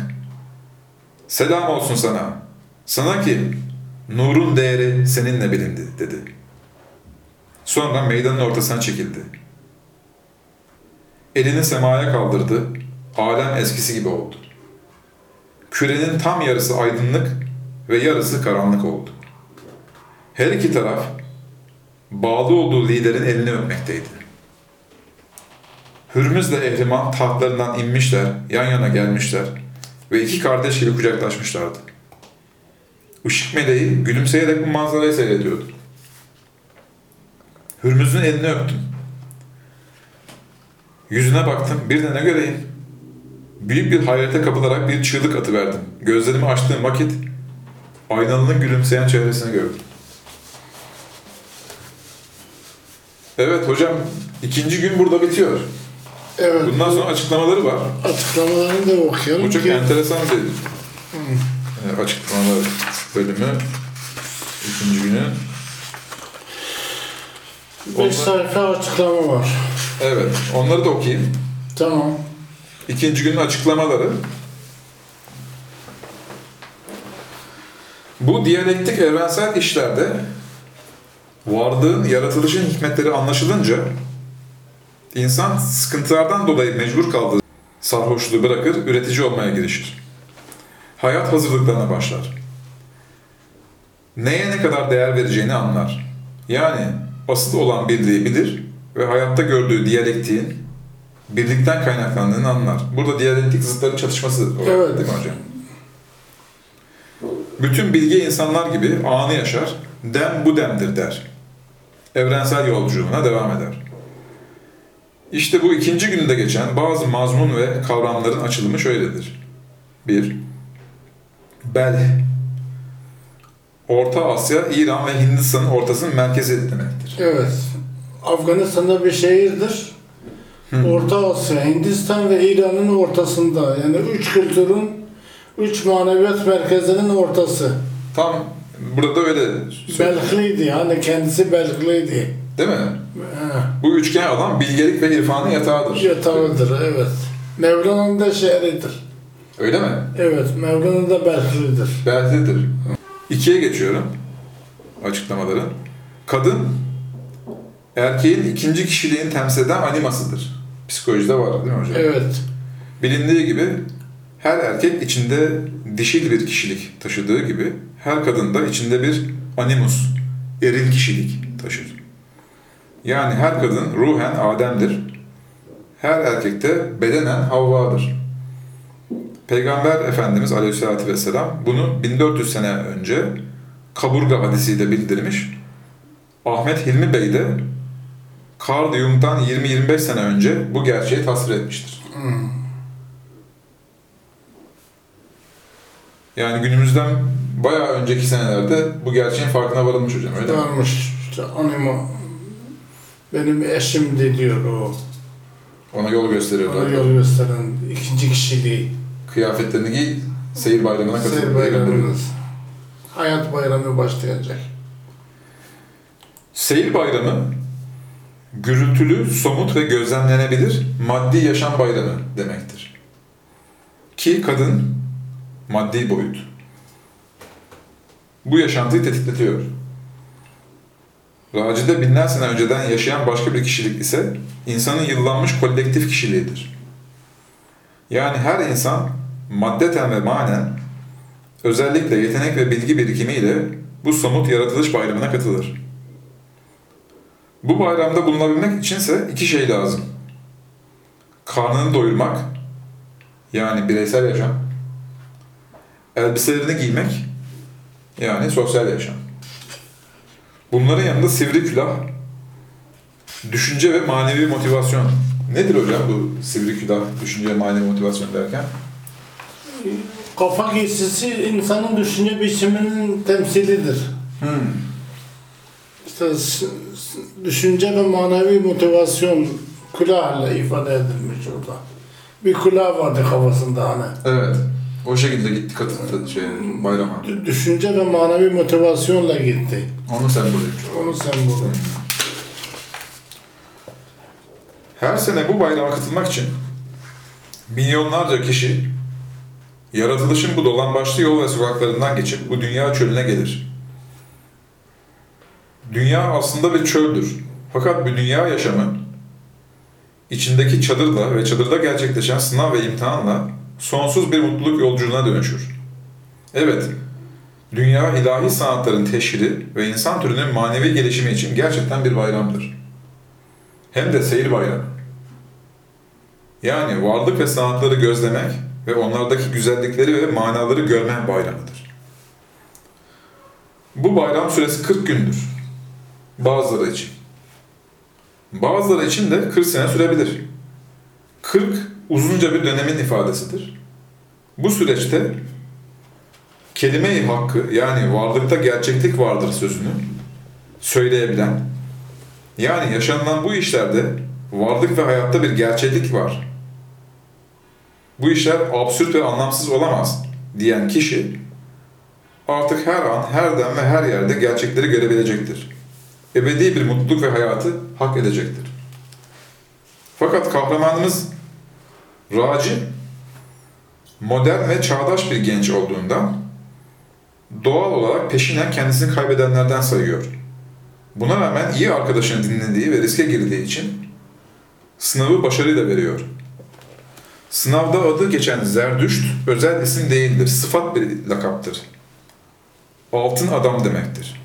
selam olsun sana. Sana ki nurun değeri seninle bilindi" dedi. Sonra meydanın ortasına çekildi. Elini semaya kaldırdı. Alem eskisi gibi oldu. Kürenin tam yarısı aydınlık ve yarısı karanlık oldu. Her iki taraf bağlı olduğu liderin elini öpmekteydi. Hürmüz ile Ehriman tahtlarından inmişler, yan yana gelmişler ve iki kardeş gibi kucaklaşmışlardı. Işık meleği gülümseyerek bu manzarayı seyrediyordu. Hürmüz'ün elini öptüm. Yüzüne baktım, bir de ne göreyim? Büyük bir hayrete kapılarak bir çığlık atıverdim. Gözlerimi açtığım vakit aynalının gülümseyen çehresini gördüm. Evet hocam, ikinci gün burada bitiyor. Evet. Bundan sonra açıklamaları var. Açıklamalarını da okuyalım. Bu çok enteresan bir açıklamalar bölümü. İkinci günü. 5 sayfa açıklama var. Evet, onları da okuyayım. Tamam. İkinci günün açıklamaları. Bu diyalektik evrensel işlerde varlığın, yaratılışın hikmetleri anlaşılınca insan sıkıntılardan dolayı mecbur kaldığı sarhoşluğu bırakır, üretici olmaya girişir. Hayat hazırlıklarına başlar. Neye ne kadar değer vereceğini anlar. Yani asıl olan birliği bilir ve hayatta gördüğü diyalektiğin birlikten kaynaklandığını anlar. Burada diyalektik zıtların çatışması olarak, evet, değil mi hocam? Bütün bilge insanlar gibi anı yaşar, dem bu demdir der. Evrensel yolculuğuna devam eder. İşte bu ikinci günde geçen bazı mazmun ve kavramların açılımı şöyledir. 1- Belh, Orta Asya, İran ve Hindistan'ın ortasının merkezi demektir. Evet. Afganistan'da bir şehirdir. Orta Asya, Hindistan ve İran'ın ortasında. Yani üç kültürün, üç maneviyat merkezinin ortası. Tam burada öyle söylüyor. Belhliydi, yani kendisi Belhliydi. Değil mi? He. Bu üçgen alan bilgelik ve irfanın yatağıdır. Yatağıdır, evet. Mevlana'nın da şehridir. Öyle mi? Evet, Mevlana da Belhlidir. Belhlidir. 2'ye geçiyorum açıklamaların. Kadın, erkeğin ikinci kişiliğini temsil eden animasıdır. Psikolojide var değil mi hocam? Evet. Bilindiği gibi her erkek içinde dişil bir kişilik taşıdığı gibi her kadın da içinde bir animus, eril kişilik taşır. Yani her kadın ruhen Adem'dir. Her erkek de bedenen Havva'dır. Peygamber Efendimiz Aleyhisselatü Vesselam bunu 1400 sene önce kaburga hadisiyle bildirmiş. Ahmet Hilmi Bey de Kardiyum'dan 20-25 sene önce bu gerçeği tasvir etmiştir. Yani günümüzden bayağı önceki senelerde bu gerçeğin farkına varılmış hocam, öyle mi? Varmış. İşte anima benim eşim de diyor o. Ona yol gösteriyorlar. Ona yol gösteren ikinci kişiliği. Kıyafetlerini giy, seyir bayramına katılın. Seyir bayramınız. Hayat bayramı başlayacak. Seyir bayramı, gürültülü, somut ve gözlemlenebilir maddi yaşam bayramı demektir. Ki kadın, maddi boyut, bu yaşantıyı tetikletiyor. Raci'de binler sene önceden yaşayan başka bir kişilik ise insanın yıllanmış kolektif kişiliğidir. Yani her insan maddeten ve manen, özellikle yetenek ve bilgi birikimiyle bu somut yaratılış bayramına katılır. Bu bayramda bulunabilmek içinse iki şey lazım. Karnını doyurmak, yani bireysel yaşam, elbiselerini giymek, yani sosyal yaşam. Bunların yanında sivri külah, düşünce ve manevi motivasyon. Nedir hocam bu sivri külah, düşünce, manevi motivasyon derken? Kafa giysisi insanın düşünce biçiminin temsilidir. İşte düşünce ve manevi motivasyon külahla ifade edilmiş orada. Bir külah vardı kafasında hani. Evet. O şekilde gitti katıldı bayrama. Düşünce ve manevi motivasyonla gitti. Onu sembolü. Onu sembolü. Her sene bu bayrama katılmak için milyonlarca kişi yaratılışın bu dolambaçlı yol ve sokaklarından geçip bu dünya çölüne gelir. Dünya aslında bir çöldür. Fakat bu dünya yaşamı içindeki çadırla ve çadırda gerçekleşen sınav ve imtihanla sonsuz bir mutluluk yolculuğuna dönüşür. Evet, dünya ilahi sanatların teşhiri ve insan türünün manevi gelişimi için gerçekten bir bayramdır. Hem de seyir bayramı. Yani varlık ve sanatları gözlemek ve onlardaki güzellikleri ve manaları görmen bayramıdır. Bu bayram süresi 40 gündür. Bazıları için. Bazıları için de 40 sene sürebilir. 40 uzunca bir dönemin ifadesidir. Bu süreçte kelime-i hakkı, yani varlıkta gerçeklik vardır sözünü söyleyebilen, yani yaşanılan bu işlerde varlık ve hayatta bir gerçeklik var, bu işler absürt ve anlamsız olamaz diyen kişi artık her an, her dem ve her yerde gerçekleri görebilecektir. Ebedi bir mutluluk ve hayatı hak edecektir. Fakat kahramanımız Raci, modern ve çağdaş bir genç olduğundan doğal olarak peşinen kendisini kaybedenlerden sayıyor. Buna rağmen iyi arkadaşını dinlediği ve riske girdiği için sınavı başarıyla veriyor. Sınavda adı geçen Zerdüşt özel isim değildir, sıfat bir lakaptır. Altın adam demektir.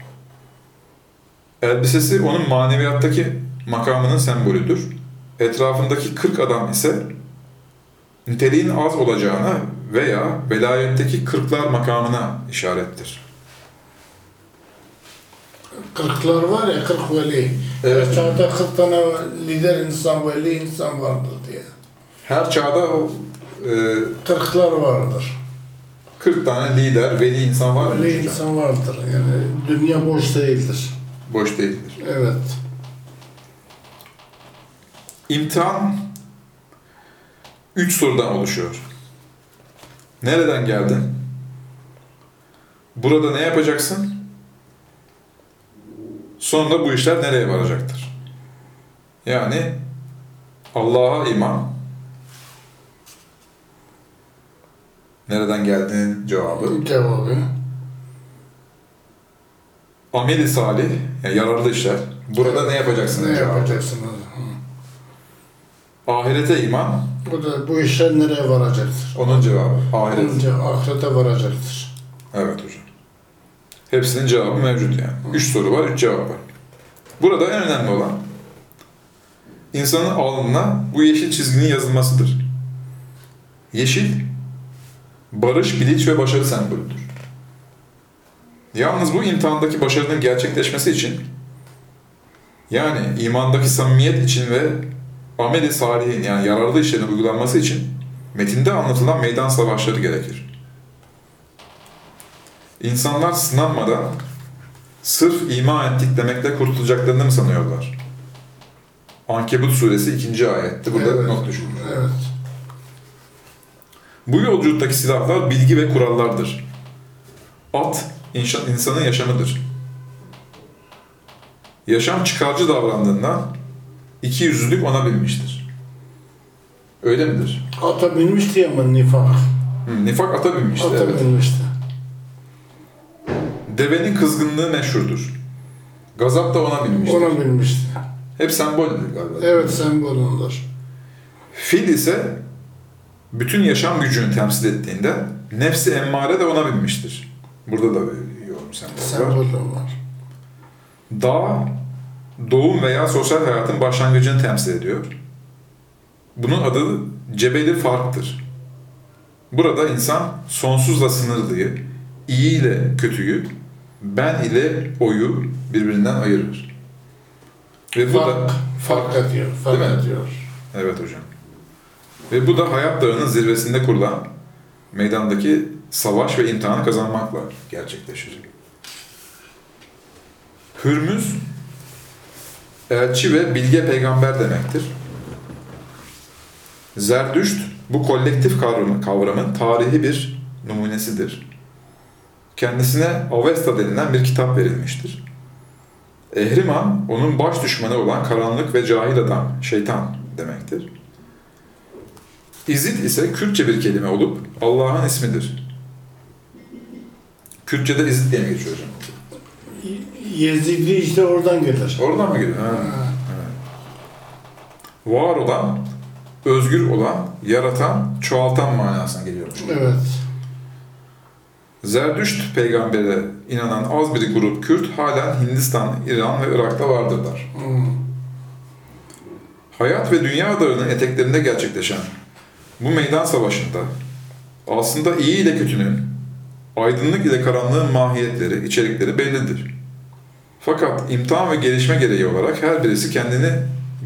Elbisesi onun maneviyattaki makamının sembolüdür. Etrafındaki 40 adam ise niteliğin az olacağına veya velayetteki 40'lar makamına işarettir. 40'lar var ya, 40 veli. Evet. Her çağda 40 tane lider insan, veli insan vardır diye. Her çağda 40'lar vardır. 40 tane lider, veli insan vardır. Veli insan vardır. Yani dünya boş değildir. Boş değildir. Evet. İmtihan 3 sorudan oluşuyor. Nereden geldin? Burada ne yapacaksın? Sonra bu işler nereye varacaktır? Yani Allah'a iman. Nereden geldiğinin cevabı. Cevabı. Amel-i salih, yani yararlı işler. Burada ne yapacaksın? Ne yapacaksın? Ahirete iman. Bu işler nereye varacaktır? Onun cevabı. Ahirete. Ahirete varacaktır. Evet hocam. Hepsinin cevabı mevcut yani. 3 soru var, 3 cevap var. Burada en önemli olan insanın alnına bu yeşil çizginin yazılmasıdır. Yeşil, barış, bilinç ve başarı sembolüdür. Yalnız bu imtihandaki başarının gerçekleşmesi için, yani imandaki samimiyet için ve amel-i salihin, yani yararlı işlerin uygulanması için metinde anlatılan meydan savaşları gerekir. İnsanlar sınanmadan sırf iman ettik demekle kurtulacaklarını mı sanıyorlar? Ankebut suresi 2. ayetti. Burada evet, not düşün. Evet. Bu yolculuktaki silahlar bilgi ve kurallardır. At, insanın yaşamıdır. Yaşam çıkarcı davrandığından ikiyüzlülük ona binmiştir. Öyle midir? Ata binmişti ama nifak. Nifak ata binmişti. Ata evet. Binmişti. Devenin kızgınlığı meşhurdur. Gazap da ona binmişti. Ona binmişti. Hep semboldür galiba. Evet, sembol onlar. Fil ise bütün yaşam gücünü temsil ettiğinde nefsi emmare de ona binmiştir. Burada da yorum semboller var. Dağ, doğum veya sosyal hayatın başlangıcını temsil ediyor. Bunun adı Cebeli Fark'tır. Burada insan sonsuzla sınırlıyı, iyi ile kötüyü, ben ile oyu birbirinden ayırır. Ve bu da fark ediyor. Evet hocam. Ve bu da hayat dağının zirvesinde kurulan meydandaki savaş ve imtihanı kazanmakla gerçekleşir. Hürmüz, elçi ve bilge peygamber demektir. Zerdüşt, bu kolektif kavramın tarihi bir numunesidir. Kendisine Avesta denilen bir kitap verilmiştir. Ehriman, onun baş düşmanı olan karanlık ve cahil adam, şeytan demektir. İzit ise Kürtçe bir kelime olup Allah'ın ismidir. Kürtçe'de İzit diye mi geçiyor hocam? Yezidli işte oradan gelir. Oradan mı gelir? Evet. Var olan, özgür olan, yaratan, çoğaltan manasına geliyor. Evet. Zerdüşt peygambere inanan az bir grup Kürt halen Hindistan, İran ve Irak'ta vardırlar. hayat ve dünya adalarının eteklerinde gerçekleşen bu meydan savaşında aslında iyi ile kötünün, aydınlık ile karanlığın mahiyetleri, içerikleri bellidir. Fakat imtihan ve gelişme gereği olarak her birisi kendini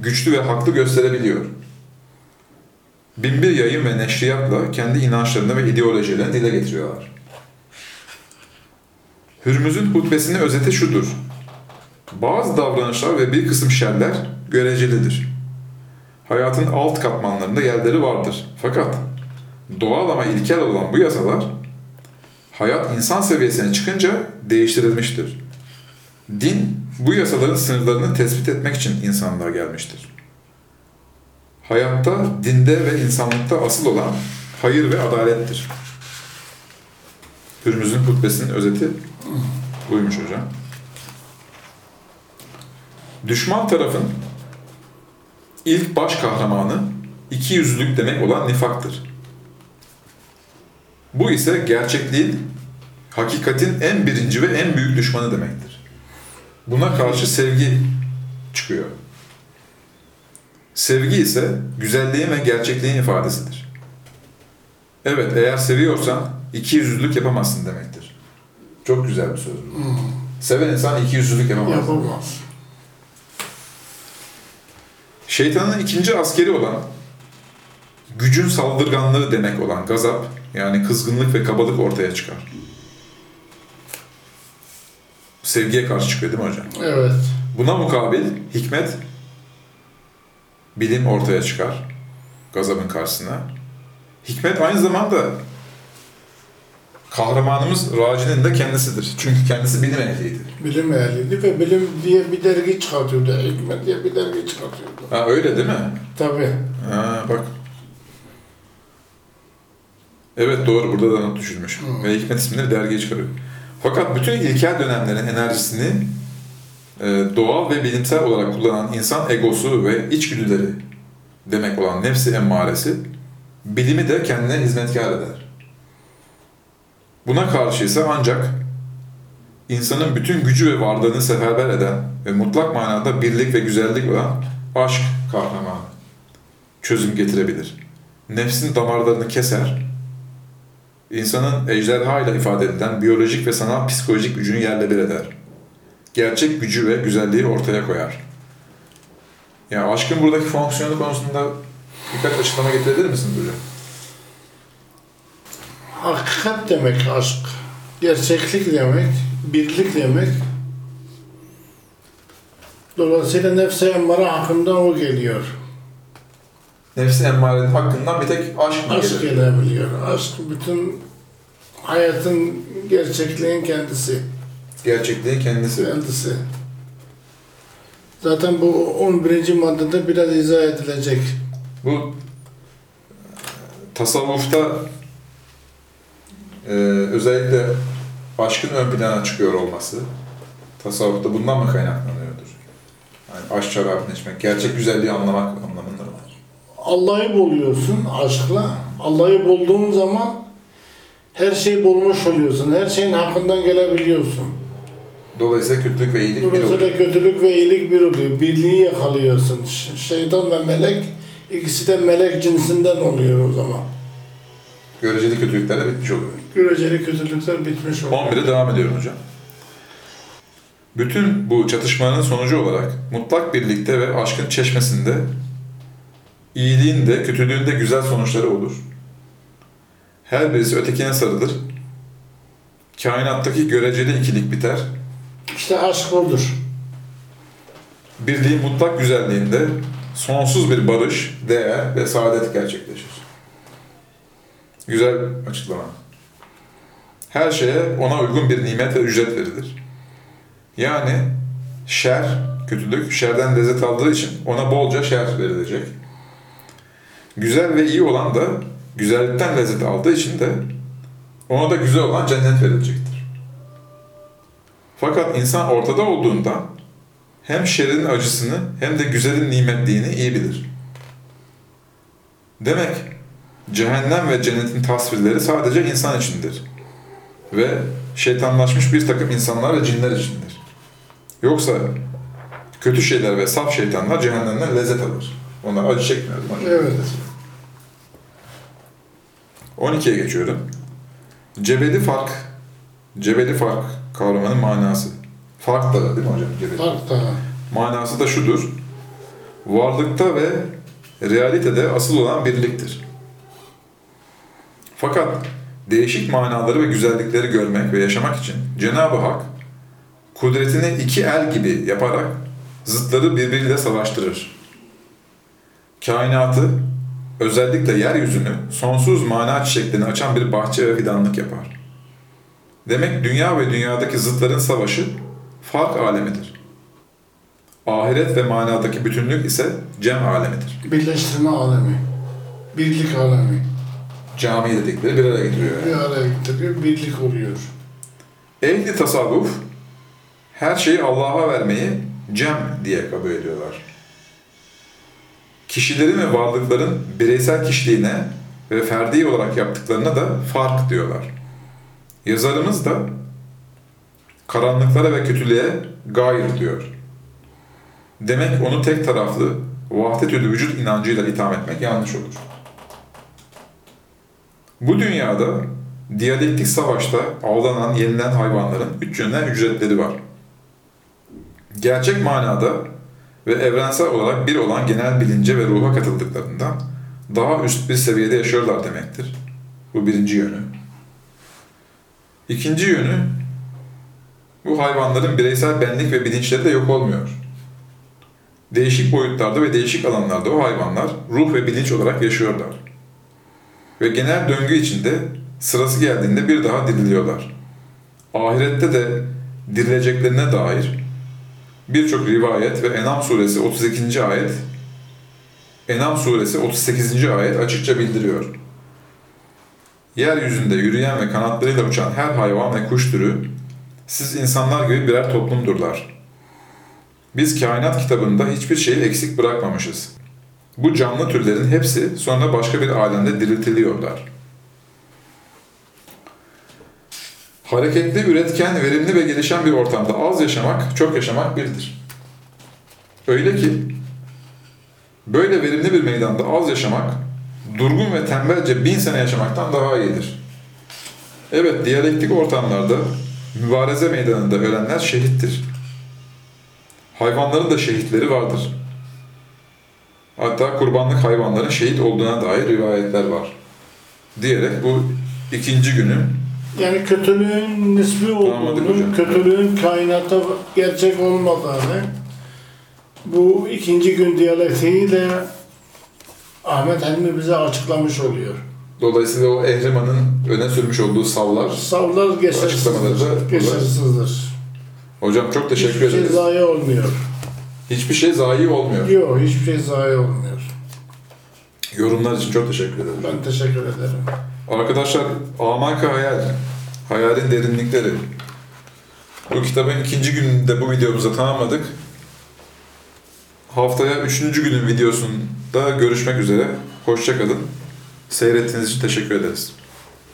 güçlü ve haklı gösterebiliyor. Binbir yayın ve neşriyatla kendi inançlarını ve ideolojilerini dile getiriyorlar. Hürmüz'ün hutbesinin özeti şudur: bazı davranışlar ve bir kısım şerler görecelidir. Hayatın alt katmanlarında yerleri vardır. Fakat doğal ama ilkel olan bu yasalar, hayat insan seviyesine çıkınca değiştirilmiştir. Din, bu yasaların sınırlarını tespit etmek için insanlığa gelmiştir. Hayatta, dinde ve insanlıkta asıl olan hayır ve adalettir. Hürmüz'ün hutbesinin özeti buymuş hocam. Düşman tarafın ilk baş kahramanı ikiyüzlülük demek olan nifaktır. Bu ise gerçekliğin, hakikatin en birinci ve en büyük düşmanı demektir. Buna karşı sevgi çıkıyor. Sevgi ise güzelliğin ve gerçekliğin ifadesidir. Evet, eğer seviyorsan ikiyüzlülük yapamazsın demektir. Çok güzel bir söz. Seven insan ikiyüzlülük yapamaz. Şeytanın ikinci askeri olan, gücün saldırganlığı demek olan gazap, yani kızgınlık ve kabalık ortaya çıkar. Sevgiye karşı çıkıyor değil mi hocam? Evet. Buna mukabil hikmet, bilim ortaya çıkar gazabın karşısına. Hikmet aynı zamanda kahramanımız Raci'nin de kendisidir. Çünkü kendisi bilim ehliydi. Bilim ehliydi ve bilim diye bir dergi çıkartıyordu. Hikmet diye bir dergi çıkartıyordu. Ha, öyle değil mi? Tabii. Ha, bak. Evet, doğru, burada da not düşülmüş. Ve Hikmet ismini dergiye çıkarıyor. Fakat bütün ilkel dönemlerin enerjisini doğal ve bilimsel olarak kullanan insan egosu ve içgüdüleri demek olan nefsi emmaresi, bilimi de kendine hizmetkar eder. Buna karşı ise ancak insanın bütün gücü ve varlığını seferber eden ve mutlak manada birlik ve güzellik olan aşk kahramanı çözüm getirebilir. Nefsin damarlarını keser, İnsanın ejderha ile ifade edilen biyolojik ve sanal psikolojik gücünü yerle bir eder. Gerçek gücü ve güzelliği ortaya koyar. Yani aşkın buradaki fonksiyonu konusunda birkaç açıklama getirebilir misin böyle? Hakikat demek aşk. Gerçeklik demek, birlik demek. Dolayısıyla nefs-i emmare hakkından o geliyor. Nefsi emmarenin hakkından bir tek aşk mı gelir? Aşk gelebiliyor. Aşk bütün hayatın, gerçekliğin kendisi. Gerçekliğin kendisi. Kendisi. Zaten bu 11. maddede biraz izah edilecek. Bu tasavvufta özellikle aşkın ön plana çıkıyor olması, tasavvufta bundan mı kaynaklanıyordur? Yani aşk şarabını içmek, gerçek güzelliği anlamak anlamında. Allah'ı buluyorsun aşkla. Allah'ı bulduğun zaman her şeyi bulmuş oluyorsun. Her şeyin hakkından gelebiliyorsun. Dolayısıyla kötülük ve iyilik bir oluyor. Dolayısıyla kötülük ve iyilik bir oluyor. Birliği yakalıyorsun. Şeytan ve melek, ikisi de melek cinsinden oluyor o zaman. Göreceli kötülükler de bitmiş oluyor. Göreceli kötülükler bitmiş oluyor. 11'e devam ediyorum hocam. Bütün bu çatışmanın sonucu olarak mutlak birlikte ve aşkın çeşmesinde İyiliğin de, kötülüğün de güzel sonuçları olur. Her birisi ötekine sarılır. Kainattaki göreceli ikilik biter. İşte aşk olur. Birliğin mutlak güzelliğinde sonsuz bir barış, değer ve saadet gerçekleşir. Güzel açıklama. Her şeye ona uygun bir nimet ve ücret verilir. Yani şer, kötülük, şerden lezzet aldığı için ona bolca şer verilecek. Güzel ve iyi olan da güzellikten lezzet aldığı için de ona da güzel olan cennet verilecektir. Fakat insan ortada olduğundan hem şerrin acısını hem de güzelin nimetliğini iyi bilir. Demek cehennem ve cennetin tasvirleri sadece insan içindir ve şeytanlaşmış bir takım insanlar ve cinler içindir. Yoksa kötü şeyler ve saf şeytanlar cehennemden lezzet alır. Onlara acı çekmiyoruz. Evet. 12'ye geçiyorum. Cebeli Fark. Cebeli Fark kavramının manası. Fark da değil mi hocam? Cebeli. Fark da. Manası da şudur. Varlıkta ve realitede asıl olan birliktir. Fakat değişik manaları ve güzellikleri görmek ve yaşamak için Cenab-ı Hak kudretini iki el gibi yaparak zıtları birbiriyle savaştırır. Kainatı, özellikle yeryüzünü sonsuz mana çiçeklerini açan bir bahçe ve fidanlık yapar. Demek dünya ve dünyadaki zıtların savaşı fark alemidir. Ahiret ve manadaki bütünlük ise cem alemidir. Birleştirme alemi, birlik alemi. Cami dedikleri bir araya getiriyor. Yani. Bir araya getiriyor, birlik oluyor. Ehli tasavvuf her şeyi Allah'a vermeyi cem diye kabul ediyorlar. Kişilerin ve varlıkların bireysel kişiliğine ve ferdi olarak yaptıklarına da fark diyorlar. Yazarımız da karanlıklara ve kötülüğe gayr diyor. Demek onu tek taraflı vahdet-i vücut inancıyla itham etmek yanlış olur. Bu dünyada diyalektik savaşta avlanan, yenilen hayvanların üç yönden ücretleri var. Gerçek manada ve evrensel olarak bir olan genel bilince ve ruha katıldıklarından daha üst bir seviyede yaşıyorlar demektir. Bu birinci yönü. İkinci yönü, bu hayvanların bireysel benlik ve bilinçleri de yok olmuyor. Değişik boyutlarda ve değişik alanlarda o hayvanlar ruh ve bilinç olarak yaşıyorlar. Ve genel döngü içinde sırası geldiğinde bir daha diriliyorlar. Ahirette de dirileceklerine dair birçok rivayet ve En'am suresi 32. ayet, En'am suresi 38. ayet açıkça bildiriyor. Yeryüzünde yürüyen ve kanatlarıyla uçan her hayvan ve kuş türü, siz insanlar gibi birer toplumdurlar. Biz kainat kitabında hiçbir şeyi eksik bırakmamışız. Bu canlı türlerin hepsi sonra başka bir alemde diriltiliyorlar. Hareketli, üretken, verimli ve gelişen bir ortamda az yaşamak, çok yaşamak birdir. Öyle ki, böyle verimli bir meydanda az yaşamak, durgun ve tembelce 1000 sene yaşamaktan daha iyidir. Evet, diyalektik ortamlarda, mübareze meydanında ölenler şehittir. Hayvanların da şehitleri vardır. Hatta kurbanlık hayvanların şehit olduğuna dair rivayetler var. Diyerek bu ikinci günün, yani kötülüğün nisbi olduğunu, kötülüğün kainatta gerçek olmadığını, bu ikinci gün diyalektiğiyle Ahmet Hilmi bize açıklamış oluyor. Dolayısıyla o Ehriman'ın öne sürmüş olduğu savlar geçersizdir. Hocam çok teşekkür ederiz. Hiçbir şey zayi olmuyor. Hiçbir şey zayi olmuyor. Yok, hiçbir şey zayi olmuyor. Yorumlar için çok teşekkür ederim. Ben teşekkür ederim. Arkadaşlar, Amaka Hayal, Hayalin Derinlikleri. Bu kitabın ikinci gününde bu videomuza tamamladık. Haftaya 3. günün videosunda görüşmek üzere. Hoşça kalın. Seyrettiğiniz için teşekkür ederiz.